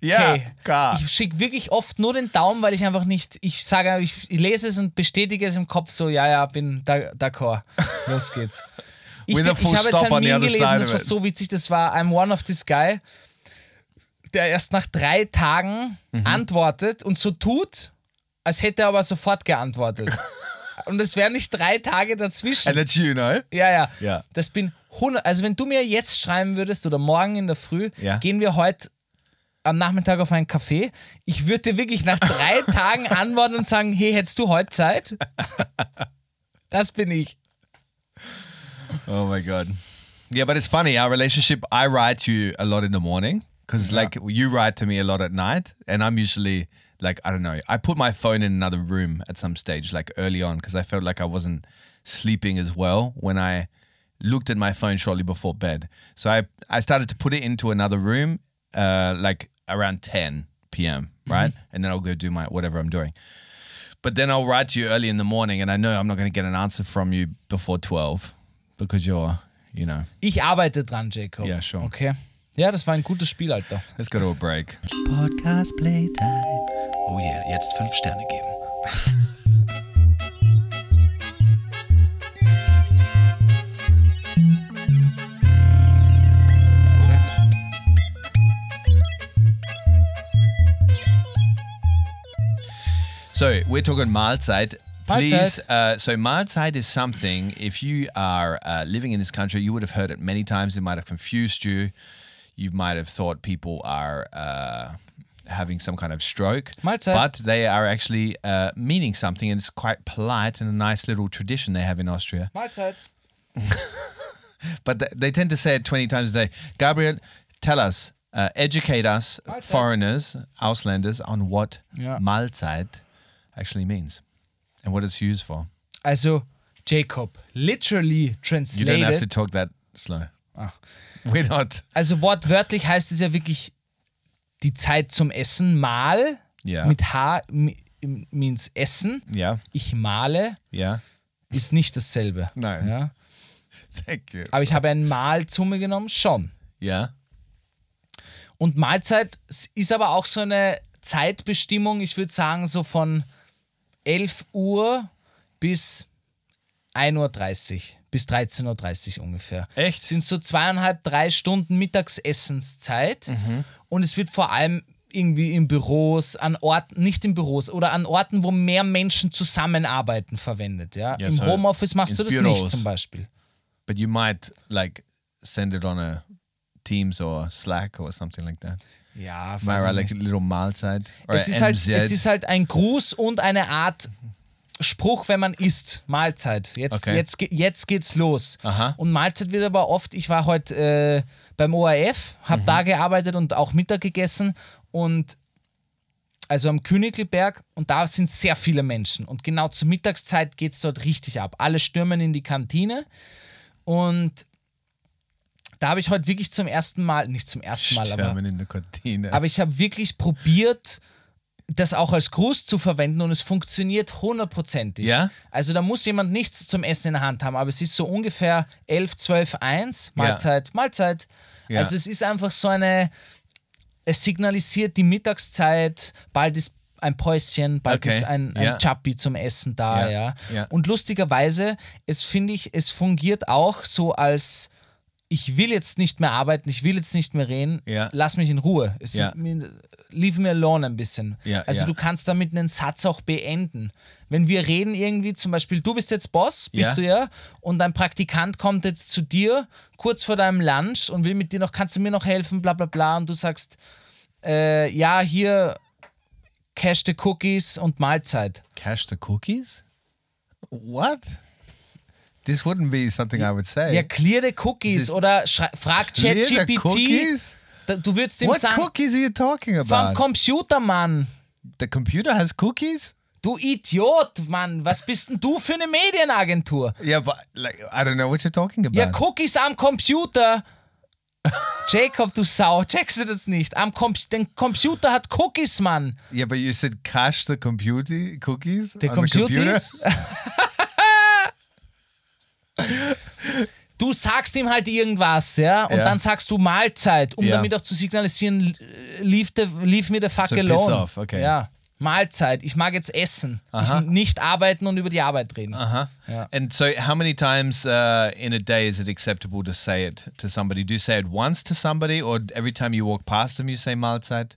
Ja, klar. Ich schicke wirklich oft nur den Daumen, weil ich einfach nicht, ich sage, ich lese es und bestätige es im Kopf so, ja, bin d'accord. Los geht's. Ich habe jetzt ein Meme gelesen, das war so witzig, das war I'm one of this guy, der erst nach 3 Tagen antwortet und so tut, als hätte er aber sofort geantwortet. Und es wären nicht 3 Tage dazwischen. And that's you, no? Ja. Das bin 100, also wenn du mir jetzt schreiben würdest oder morgen in der Früh, gehen wir heute am Nachmittag auf einen Kaffee. Ich würde dir wirklich nach 3 Tagen antworten und sagen, hey, hättest du heute Zeit? Das bin ich. Oh my God. Yeah, but it's funny. Our relationship, I write to you a lot in the morning because like you write to me a lot at night and I'm usually like, I don't know, I put my phone in another room at some stage like early on because I felt like I wasn't sleeping as well when I looked at my phone shortly before bed. So I started to put it into another room, like around 10 p.m., right? Mm-hmm. And then I'll go do my whatever I'm doing. But then I'll write to you early in the morning and I know I'm not going to get an answer from you before 12 because you're, you know. Ich arbeite dran, Jacob. Yeah, sure. Okay. Ja, das war ein gutes Spiel, Alter. Let's go to a break. Podcast Playtime. Oh yeah, jetzt 5 Sterne geben. So we're talking Mahlzeit. Please, so Mahlzeit is something, if you are living in this country, you would have heard it many times. It might have confused you. You might have thought people are having some kind of stroke. Mahlzeit. But they are actually meaning something, and it's quite polite and a nice little tradition they have in Austria. Mahlzeit. But they tend to say it 20 times a day. Gabriel, tell us, educate us, Mahlzeit. Foreigners, Ausländers, on what Mahlzeit actually means and what it's used for. Also, Jacob, literally translated. You don't have to talk that slow. Oh. We're not. Also wortwörtlich heißt es ja wirklich die Zeit zum Essen, Mahl, mit H means Essen, ich mahle, ist nicht dasselbe. Nein. Ja. Thank you. Aber ich habe ein Mahl zu mir genommen, schon. Ja. Und Mahlzeit ist aber auch so eine Zeitbestimmung, ich würde sagen so von 11 Uhr bis 1.30 Uhr, bis 13.30 Uhr ungefähr. Echt? Sind so 2,5-3 Stunden Mittagsessenszeit. Mhm. Und es wird vor allem irgendwie in Büros, an Orten, nicht in Büros, oder an Orten, wo mehr Menschen zusammenarbeiten, verwendet. Ja? Yeah, im so Homeoffice machst du das Büros nicht zum Beispiel. But you might like send it on a Teams or Slack or something like that. Ja, Myra, like a little Mahlzeit. Es ist halt ein Gruß und eine Art Spruch, wenn man isst. Mahlzeit. Jetzt geht's los. Aha. Und Mahlzeit wird aber oft, ich war heute beim ORF, habe da gearbeitet und auch Mittag gegessen und also am Königlberg und da sind sehr viele Menschen und genau zur Mittagszeit geht's dort richtig ab. Alle stürmen in die Kantine und da habe ich heute wirklich aber ich habe wirklich probiert, das auch als Gruß zu verwenden und es funktioniert 100%. Ja? Also da muss jemand nichts zum Essen in der Hand haben, aber es ist so ungefähr 11, 12, 1, Mahlzeit, Mahlzeit. Ja. Also es ist einfach so es signalisiert die Mittagszeit, bald ist ein Päuschen, bald ist ein Chappi zum Essen da. Ja. Ja. Und lustigerweise, es fungiert auch so als: Ich will jetzt nicht mehr arbeiten, ich will jetzt nicht mehr reden, lass mich in Ruhe. Leave me alone ein bisschen. Du kannst damit einen Satz auch beenden. Wenn wir reden irgendwie, zum Beispiel, du bist jetzt Boss, bist du ja, und ein Praktikant kommt jetzt zu dir, kurz vor deinem Lunch und will mit dir noch, kannst du mir noch helfen, bla bla bla, und du sagst, hier, Cash the Cookies und Mahlzeit. Cash the Cookies? What? This wouldn't be something I would say. Ja, clear the cookies oder frag ChatGPT. Du würdest ihm sagen. What cookies are you talking about? Vom Computer, Mann. The computer has cookies? Du Idiot, Mann. Was bist denn du für eine Medienagentur? Ja, yeah, but like, I don't know what you're talking about. Ja, Cookies am Computer. Jacob, du Sau, checkst du das nicht? Den Computer hat Cookies, Mann. Ja, yeah, but you said cache the computer cookies? The computers? The computer? Du sagst ihm halt irgendwas, ja, und dann sagst du Mahlzeit, um damit auch zu signalisieren, leave me the fuck alone. Piss off. Okay. Ja. Mahlzeit, ich mag jetzt essen, ich nicht arbeiten und über die Arbeit reden. Aha. Ja. And so how many times in a day is it acceptable to say it to somebody? Do you say it once to somebody or every time you walk past them you say Mahlzeit?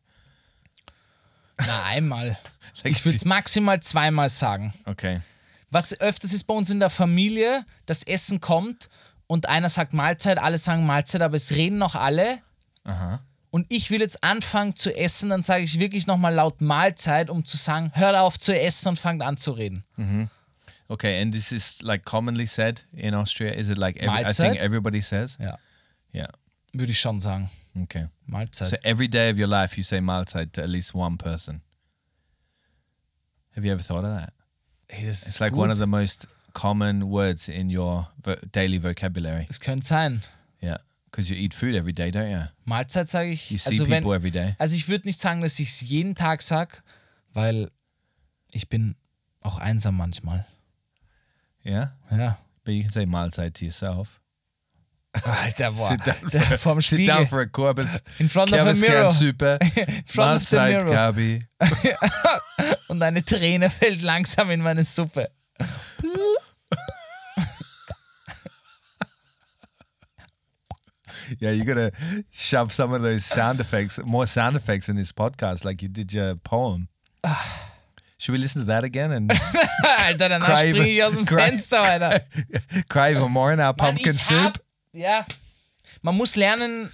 Na, einmal. Ich würde es maximal zweimal sagen. Okay. Was öfters ist bei uns in der Familie, das Essen kommt und einer sagt Mahlzeit, alle sagen Mahlzeit, aber es reden noch alle. Aha. Und ich will jetzt anfangen zu essen, dann sage ich wirklich nochmal laut Mahlzeit, um zu sagen, hört auf zu essen und fangt an zu reden. Mhm. Okay, and this is like commonly said in Austria? Is it like I think everybody says? Ja. Yeah. Würde ich schon sagen. Okay. Mahlzeit. So every day of your life you say Mahlzeit to at least one person. Have you ever thought of that? Hey, it's like one of the most common words in your daily vocabulary? Es könnte sein. Ja, yeah. Because you eat food every day, don't you? Mahlzeit sage ich. You see people every day. Also ich würde nicht sagen, dass ich es jeden Tag sage, weil ich bin auch einsam manchmal. Ja? Yeah? Ja. But you can say Mahlzeit to yourself. Alter, boah. Sit down for a Kürbis. In front of a mirror. Super. In front of the mirror. Gabi. Und eine Träne fällt langsam in meine Suppe. Yeah, you're going to shove some of those sound effects, more sound effects in this podcast like you did your poem. Should we listen to that again? And Alter, danach springe ich aus dem Fenster, Alter. Cry even more in our pumpkin soup. Ja, man muss lernen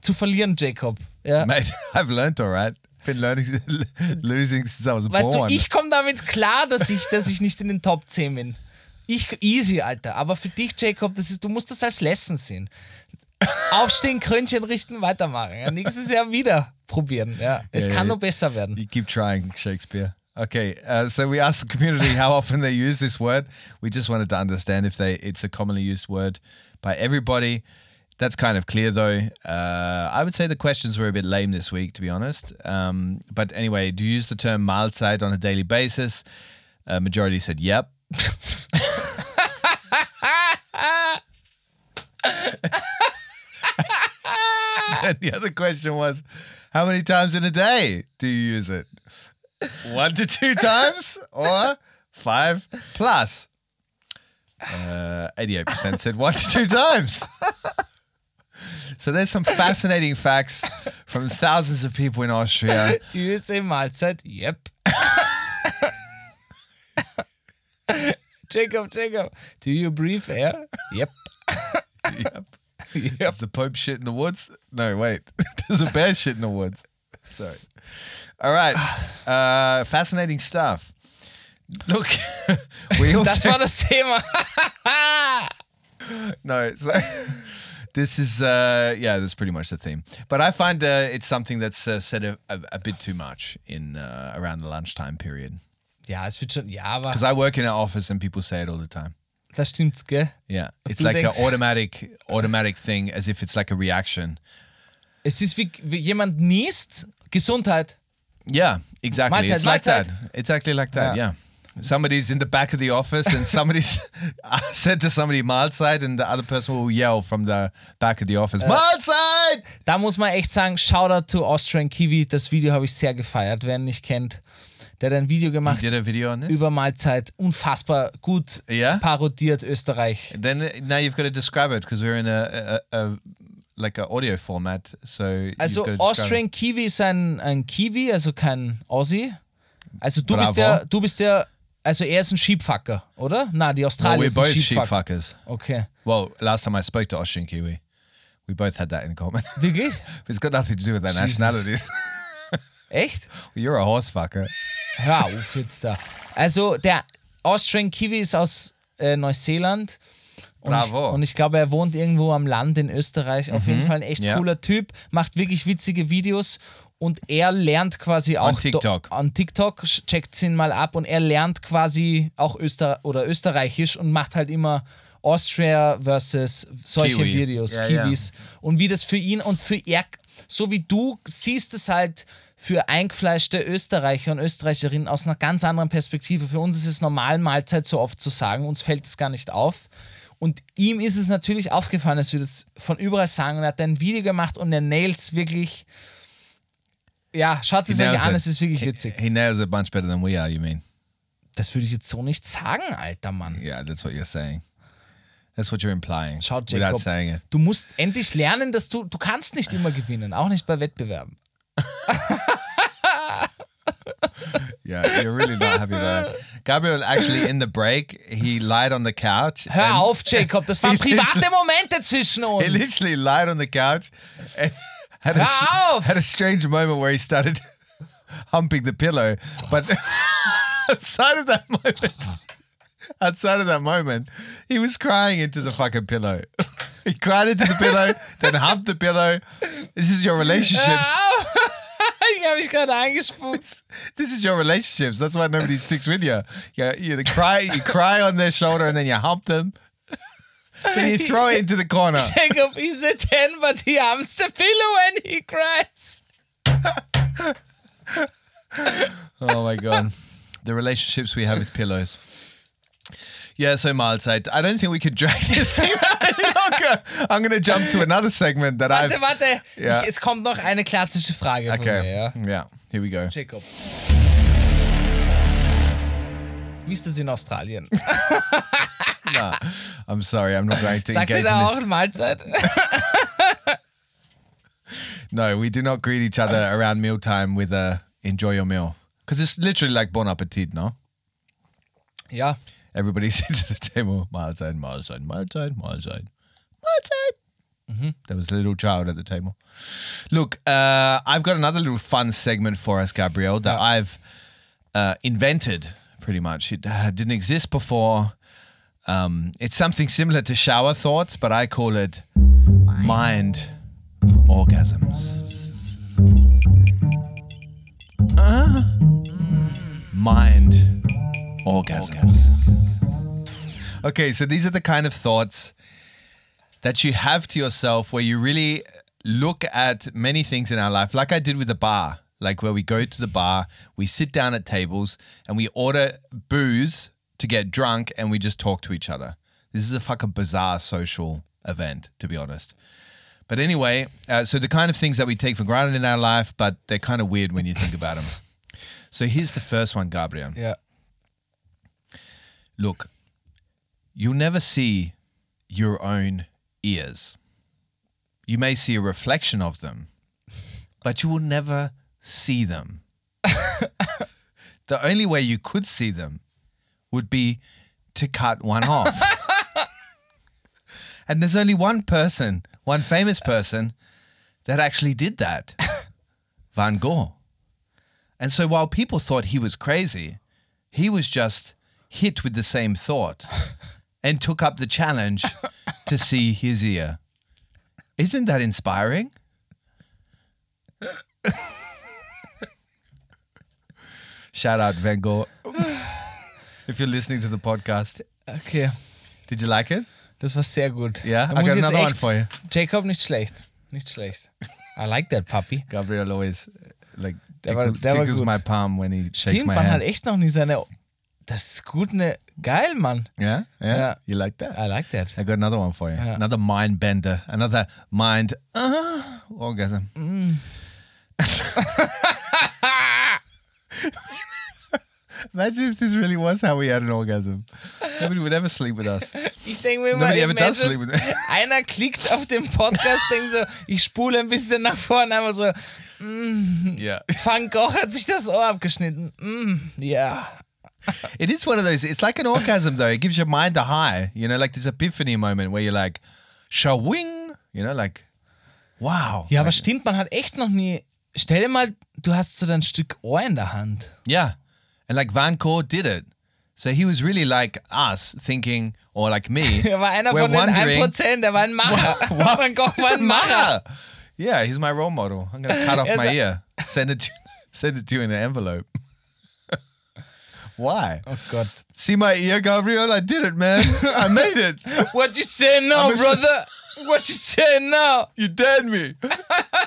zu verlieren, Jacob. Ja. Mate, I've learned alright. Been learning, losing since I was born. Weißt du, ich komme damit klar, dass ich nicht in den Top 10 bin. Easy, Alter. Aber für dich, Jacob, du musst das als Lesson sehen. Aufstehen, Krönchen richten, weitermachen. Ja, nächstes Jahr wieder probieren. Ja. Es kann nur besser werden. You keep trying, Shakespeare. Okay, so we asked the community how often they use this word. We just wanted to understand if it's a commonly used word by everybody. That's kind of clear, though. I would say the questions were a bit lame this week, to be honest. But anyway, do you use the term Mahlzeit on a daily basis? Majority said, yep. And the other question was, how many times in a day do you use it? 1 to 2 times or 5 plus? 88% said 1 to 2 times. So there's some fascinating facts from thousands of people in Austria. Do you say Mahlzeit? Yep. Jacob, do you breathe air? Yep. Does the Pope shit in the woods? No, wait. Does a bear shit in the woods? Sorry. All right. Fascinating stuff. Look, we also... That's what a steamer. No, so this is, that's pretty much the theme. But I find it's something that's said a bit too much in around the lunchtime period. Ja, es wird schon, ja, aber... Because I work in an office and people say it all the time. Das stimmt, gell? Yeah, it's like an automatic thing, as if it's like a reaction. Es ist wie jemand niest, Gesundheit. Yeah, exactly. Mahlzeit, it's like Mahlzeit. That. Exactly like that, yeah. Somebody's in the back of the office and somebody's said to somebody Mahlzeit and the other person will yell from the back of the office, Mahlzeit! Da muss man echt sagen, Shoutout to Austrian Kiwi, das Video habe ich sehr gefeiert, wer ihn nicht kennt. Der hat ein Video gemacht über Mahlzeit, unfassbar gut parodiert Österreich. Then now you've got to describe it, because we're in a like an audio format, so. Also Austrian Kiwi ist ein Kiwi, also kein Aussie. Also du Bravo. bist der, also er ist ein Sheepfucker, oder? Na, die Australier sind Sheepfuckers. Okay. Well, last time I spoke to Austrian Kiwi, we both had that in common. Wirklich? It's got nothing to do with their nationalities. Echt? Well, you're a horsefucker. Hör auf jetzt da. Also der Austrian Kiwi ist aus Neuseeland. Und ich glaube, er wohnt irgendwo am Land in Österreich. Auf jeden Fall ein echt cooler Typ. Macht wirklich witzige Videos. Und er lernt quasi auch... An TikTok. Checkt ihn mal ab. Und er lernt quasi auch Österreichisch und macht halt immer Austria versus solche Videos. Ja, Kiwis. Ja. Und wie das für ihn und für er... So wie du siehst es halt... für eingefleischte Österreicher und Österreicherinnen aus einer ganz anderen Perspektive. Für uns ist es normal, Mahlzeit so oft zu sagen. Uns fällt es gar nicht auf. Und ihm ist es natürlich aufgefallen, dass wir das von überall sagen. Und er hat ein Video gemacht und er nails wirklich... Ja, schaut es euch an, es ist wirklich witzig. He nails it much better than we are, you mean? Das würde ich jetzt so nicht sagen, alter Mann. Yeah, that's what you're saying. That's what you're implying. Schau, Jacob, du musst endlich lernen, dass du kannst nicht immer gewinnen, auch nicht bei Wettbewerben. Yeah, you're really not happy there. Gabriel, actually, in the break, he lied on the couch. Hör auf, Jacob, das waren private Momente zwischen uns. He literally lied on the couch and had a strange moment where he started humping the pillow. But outside of that moment, he was crying into the fucking pillow. He cried into the pillow, then humped the pillow. This is your relationship. habe ich gerade eingespuckt. This is your relationships. That's why nobody sticks with you. You cry on their shoulder and then you hump them. Then you throw it into the corner. Jacob is a 10, but he humps the pillow and he cries. Oh my God. The relationships we have with pillows. Yeah, so Mahlzeit. I don't think we could drag this longer. I'm going to jump to another segment that I. Warte. Yeah. Es kommt noch eine klassische Frage von mir. Okay. Yeah, here we go. Jacob. Wie ist das in Australien? No, I'm sorry, I'm not going to engage in this. Sagt ihr da auch Mahlzeit? No, we do not greet each other around mealtime with a enjoy your meal. Because it's literally like bon appetit, no? Yeah. Everybody sits at the table, Mahlzeit, Mahlzeit, Mahlzeit, Mahlzeit, Mahlzeit. Mm-hmm. There was a little child at the table. Look, I've got another little fun segment for us, Gabriel, that I've invented pretty much. It didn't exist before. It's something similar to shower thoughts, but I call it mind orgasms. Mind orgasms. Okay, so these are the kind of thoughts that you have to yourself where you really look at many things in our life, like I did with the bar, like where we go to the bar, we sit down at tables and we order booze to get drunk and we just talk to each other. This is a fucking bizarre social event, to be honest. But anyway, so the kind of things that we take for granted in our life, but they're kind of weird when you think about them. So here's the first one, Gabriel. Yeah. Look, you'll never see your own ears. You may see a reflection of them, but you will never see them. The only way you could see them would be to cut one off. And there's only one person, one famous person, that actually did that. Van Gogh. And so while people thought he was crazy, he was just hit with the same thought and took up the challenge to see his ear. Isn't that inspiring? Shout out Van Gogh. If you're listening to the podcast. Okay. Did you like it? Das war sehr gut. Yeah, da I got another one for you. Jacob, nicht schlecht. Nicht schlecht. I like that, Papi. Gabriel always like tickles my palm when he shakes my hand. Man hat echt noch nie seine... Das ist gut, ne, geil, Mann. Yeah, yeah, yeah. You like that? I like that. I got another one for you. Yeah. Another mind bender. Another mind orgasm. Mm. Imagine if this really was how we had an orgasm. Nobody would ever sleep with us. Ich denke mir immer, einer klickt auf den Podcast, denkt so, ich spule ein bisschen nach vorne, einmal so, yeah. Van Gogh hat sich das Ohr abgeschnitten. Yeah. It is one of those, it's like an orgasm though. It gives your mind a high, you know, like this epiphany moment where you're like, shawing, you know, like, wow. Ja, aber stimmt, man hat echt noch nie, stell dir mal, du hast so ein Stück Ohr in der Hand. Ja. Yeah. And like Van Gogh did it. So he was really like us thinking, or like me. Er war einer von den 1%, er war ein Macher. Van Gogh war ein Macher. Yeah, he's my role model. I'm going to cut off my ear. Send it to you in an envelope. Why? Oh, God. See my ear, Gabriel? I did it, man. I made it. What you say now, brother? What you say now? You dared me.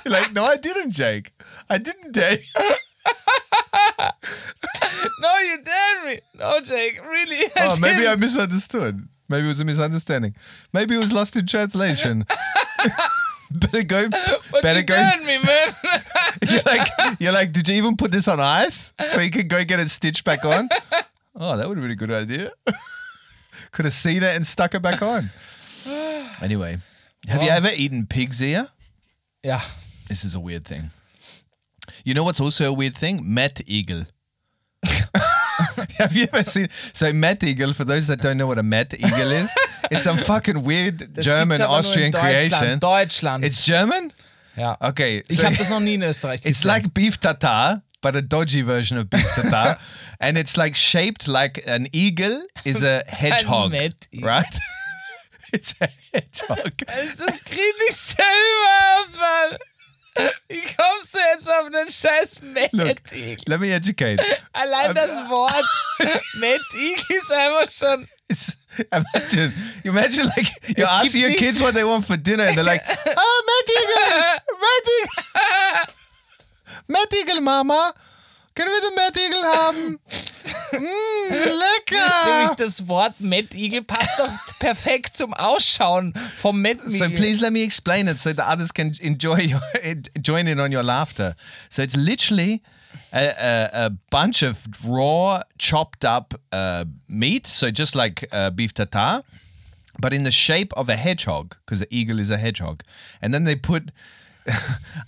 You're like, no, I didn't, Jake. I didn't dare you. No, you dared me. No, Jake, really. Oh, maybe I misunderstood. Maybe it was a misunderstanding. Maybe it was lost in translation. Better go. You dared me, man. You're like, did you even put this on ice so you can go get it stitched back on? Oh, that would have been a good idea. Could have seen it and stuck it back on. Anyway, have you ever eaten pig's ear? Yeah. This is a weird thing. You know what's also a weird thing? Mettigel. Have you ever seen... So Mettigel, for those that don't know what a Mettigel is, it's some fucking weird das German, Austrian creation. Deutschland. It's German? Yeah. Okay. So, ich hab das noch nie in Österreich gesehen. It's like beef tartare, but a dodgy version of beef tartare. And it's like shaped like an eagle is a hedgehog. Ein Mettigel. Right? It's a hedgehog. Das ist das Grimmigste überhaupt, Mann. Wie kommst du jetzt auf einen scheiß Metig. Let me educate. Allein das Wort Metig ist einfach schon... Imagine like you ask your kids what they want for dinner and they're like, oh, Mettigel, Mettigel, Mama, können wir den Mettigel haben? Lecker! Nämlich das Wort Mettigel passt doch perfekt zum Ausschauen vom Mettigel. So please let me explain it so the others can join in on your laughter. So it's literally a bunch of raw, chopped up meat, so just like beef tartare, but in the shape of a hedgehog, because the eagle is a hedgehog. And then they put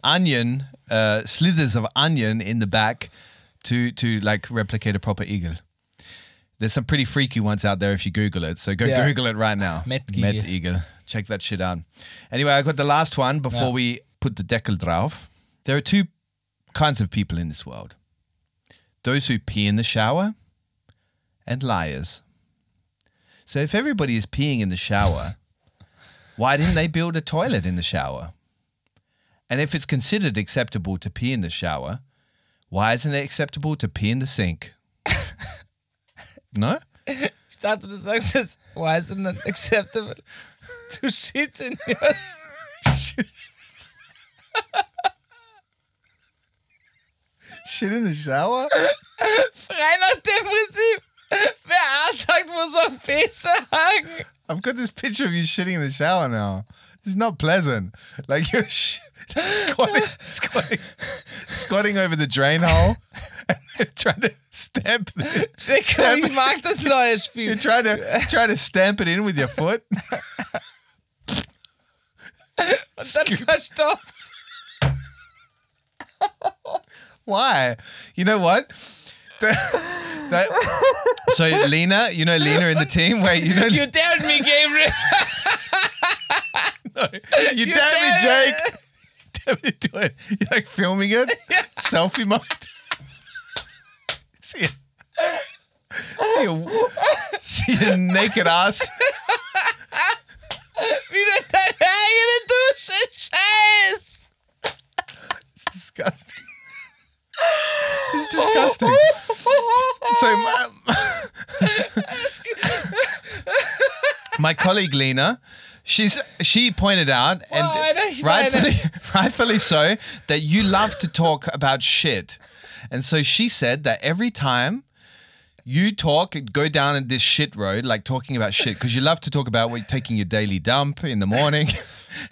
onion, slithers of onion in the back to like replicate a proper eagle. There's some pretty freaky ones out there if you Google it. So go Google it right now. Met Eagle. Check that shit out. Anyway, I got the last one before we put the deckel drauf. There are two kinds of people in this world. Those who pee in the shower and liars. So if everybody is peeing in the shower, why didn't they build a toilet in the shower? And if it's considered acceptable to pee in the shower, why isn't it acceptable to pee in the sink? No? Ich dachte, du sagst jetzt, why isn't it acceptable to shit in your shit? Shit in the shower? Frei nach dem Prinzip, wer A sagt, muss auch B sagen. I've got this picture of you shitting in the shower now. It's not pleasant. Like you're squatting over the drain hole and trying to stamp it. Jacob, ich mag das neue Spiel. You're trying to stamp it in with your foot. Und dann verstopft's. Why? You know what? So Lena, you know Lena in the team? Wait, you know, you dared me, Gabriel. No, you dared me, Jake. Damn it, do it. You're like filming it, selfie mode. See a naked ass. Wieder deine eigene Dusche, Scheiß. It's disgusting. It's disgusting. So my colleague Lena, she pointed out, and rightfully so, that you love to talk about shit. And so she said that every time you talk, go down in this shit road, like talking about shit, because you love to talk about taking your daily dump in the morning.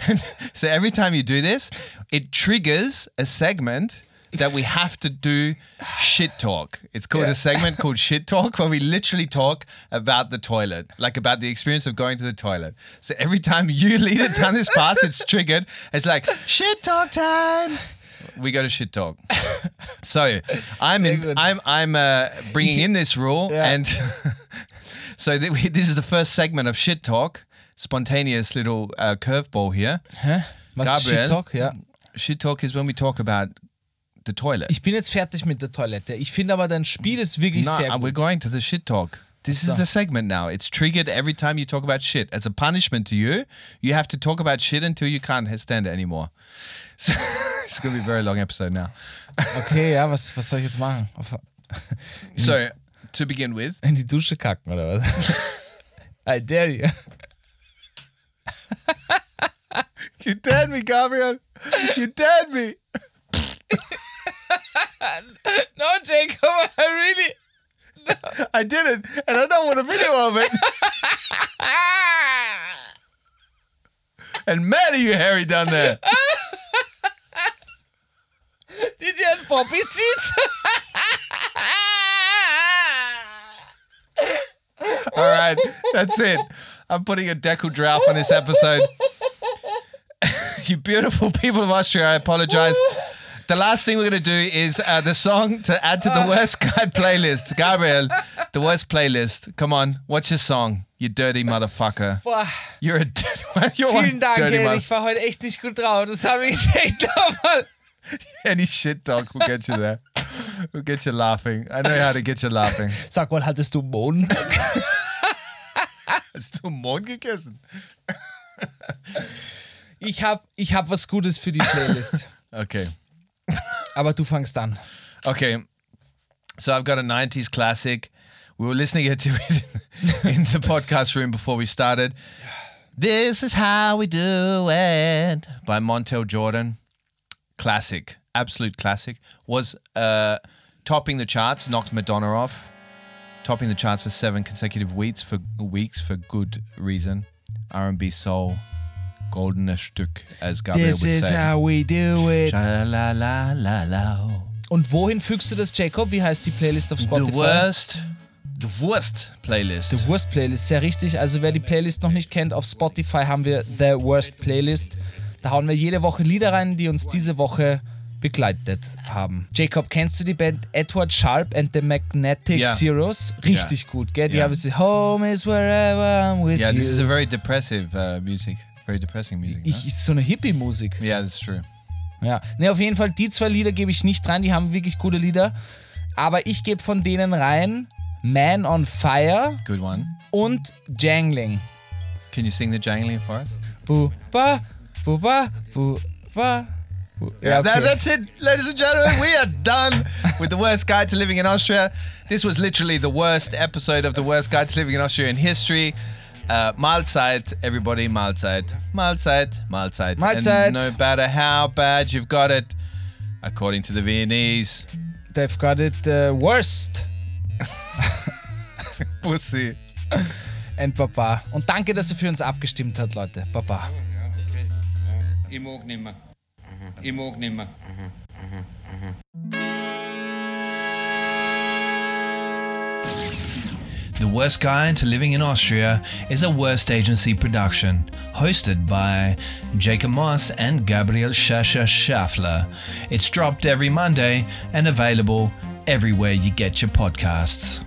And so every time you do this, it triggers a segment that we have to do shit talk. It's called a segment called shit talk, where we literally talk about the toilet, like about the experience of going to the toilet. So every time you lead it down this path, it's triggered. It's like shit talk time. We go to shit talk. So I'm bringing in this rule, and so this is the first segment of shit talk. Spontaneous little curveball here. Huh? Was Gabriel, shit talk? Yeah. Shit talk is when we talk about the toilet. Ich bin jetzt fertig mit der Toilette. Ich finde aber, dein Spiel ist wirklich sehr gut. No, we're going to the shit talk. This is the segment now. It's triggered every time you talk about shit. As a punishment to you, you have to talk about shit until you can't stand it anymore. So it's going to be a very long episode now. Okay, ja, was soll ich jetzt machen? So, to begin with. In die Dusche kacken, oder was? I dare you. You dared me, Gabriel. You dared me. No, Jacob, no. I didn't, and I don't want a video of it. And mad at you, Harry, down there. Did you have poppy seeds? All right, that's it. I'm putting a decal drauf on this episode. You beautiful people of Austria, I apologize. The last thing we're going to do is the song to add to the worst guide playlist. Gabriel, the worst playlist. Come on, what's your song? You dirty motherfucker. Boah. You're a dirty motherfucker. Vielen Dank, Herr. Ich war heute echt nicht gut drauf. Das habe ich echt nochmal. Any shit talk will get you there. Will get you laughing. I know how to get you laughing. Sag mal, hattest du Mohn? Hast du Mohn gegessen? Ich hab was Gutes für die Playlist. Okay. Aber du fangst an. Okay. So I've got a 90s classic. We were listening to it in the podcast room before we started. This Is How We Do It by Montell Jordan. Classic. Absolute classic. Was topping the charts, knocked Madonna off. Topping the charts for 7 consecutive weeks for good reason. R&B soul. Goldenes Stück, as Gabriel would say. This is how we do it. Schalalalalau. Und wohin fügst du das, Jacob? Wie heißt die Playlist auf Spotify? The Wurst Playlist. The Wurst Playlist, sehr richtig. Also wer die Playlist noch nicht kennt, auf Spotify haben wir The Wurst Playlist. Da hauen wir jede Woche Lieder rein, die uns diese Woche begleitet haben. Jacob, kennst du die Band Edward Sharpe and the Magnetic Zeros? Richtig gut, gell? Die haben sie Home is wherever I'm with you. This is a very depressive music. Very depressing music. Ist so eine Hippie-Musik. Yeah, that's true. Ja, ne, auf jeden Fall, die 2 Lieder gebe ich nicht rein, die haben wirklich gute Lieder. Aber ich gebe von denen rein Man on Fire. Good one. Und Jangling. Can you sing the Jangling for us? Buba, buba, buba. Yeah, okay. That's it, ladies and gentlemen. We are done with The Worst Guide to Living in Austria. This was literally the worst episode of The Worst Guide to Living in Austria in history. Mahlzeit, everybody, Mahlzeit. Mahlzeit, Mahlzeit. Mahlzeit. And no matter how bad you've got it, according to the Viennese, they've got it worst. Pussy. And Papa. Und danke, dass ihr für uns abgestimmt habt, Leute. Papa. Ich mag nimmer. Ich mag nimmer. The Worst Guide to Living in Austria is a Wurst Agency production, hosted by Jacob Moss and Gabriel Schaffler. It's dropped every Monday and available everywhere you get your podcasts.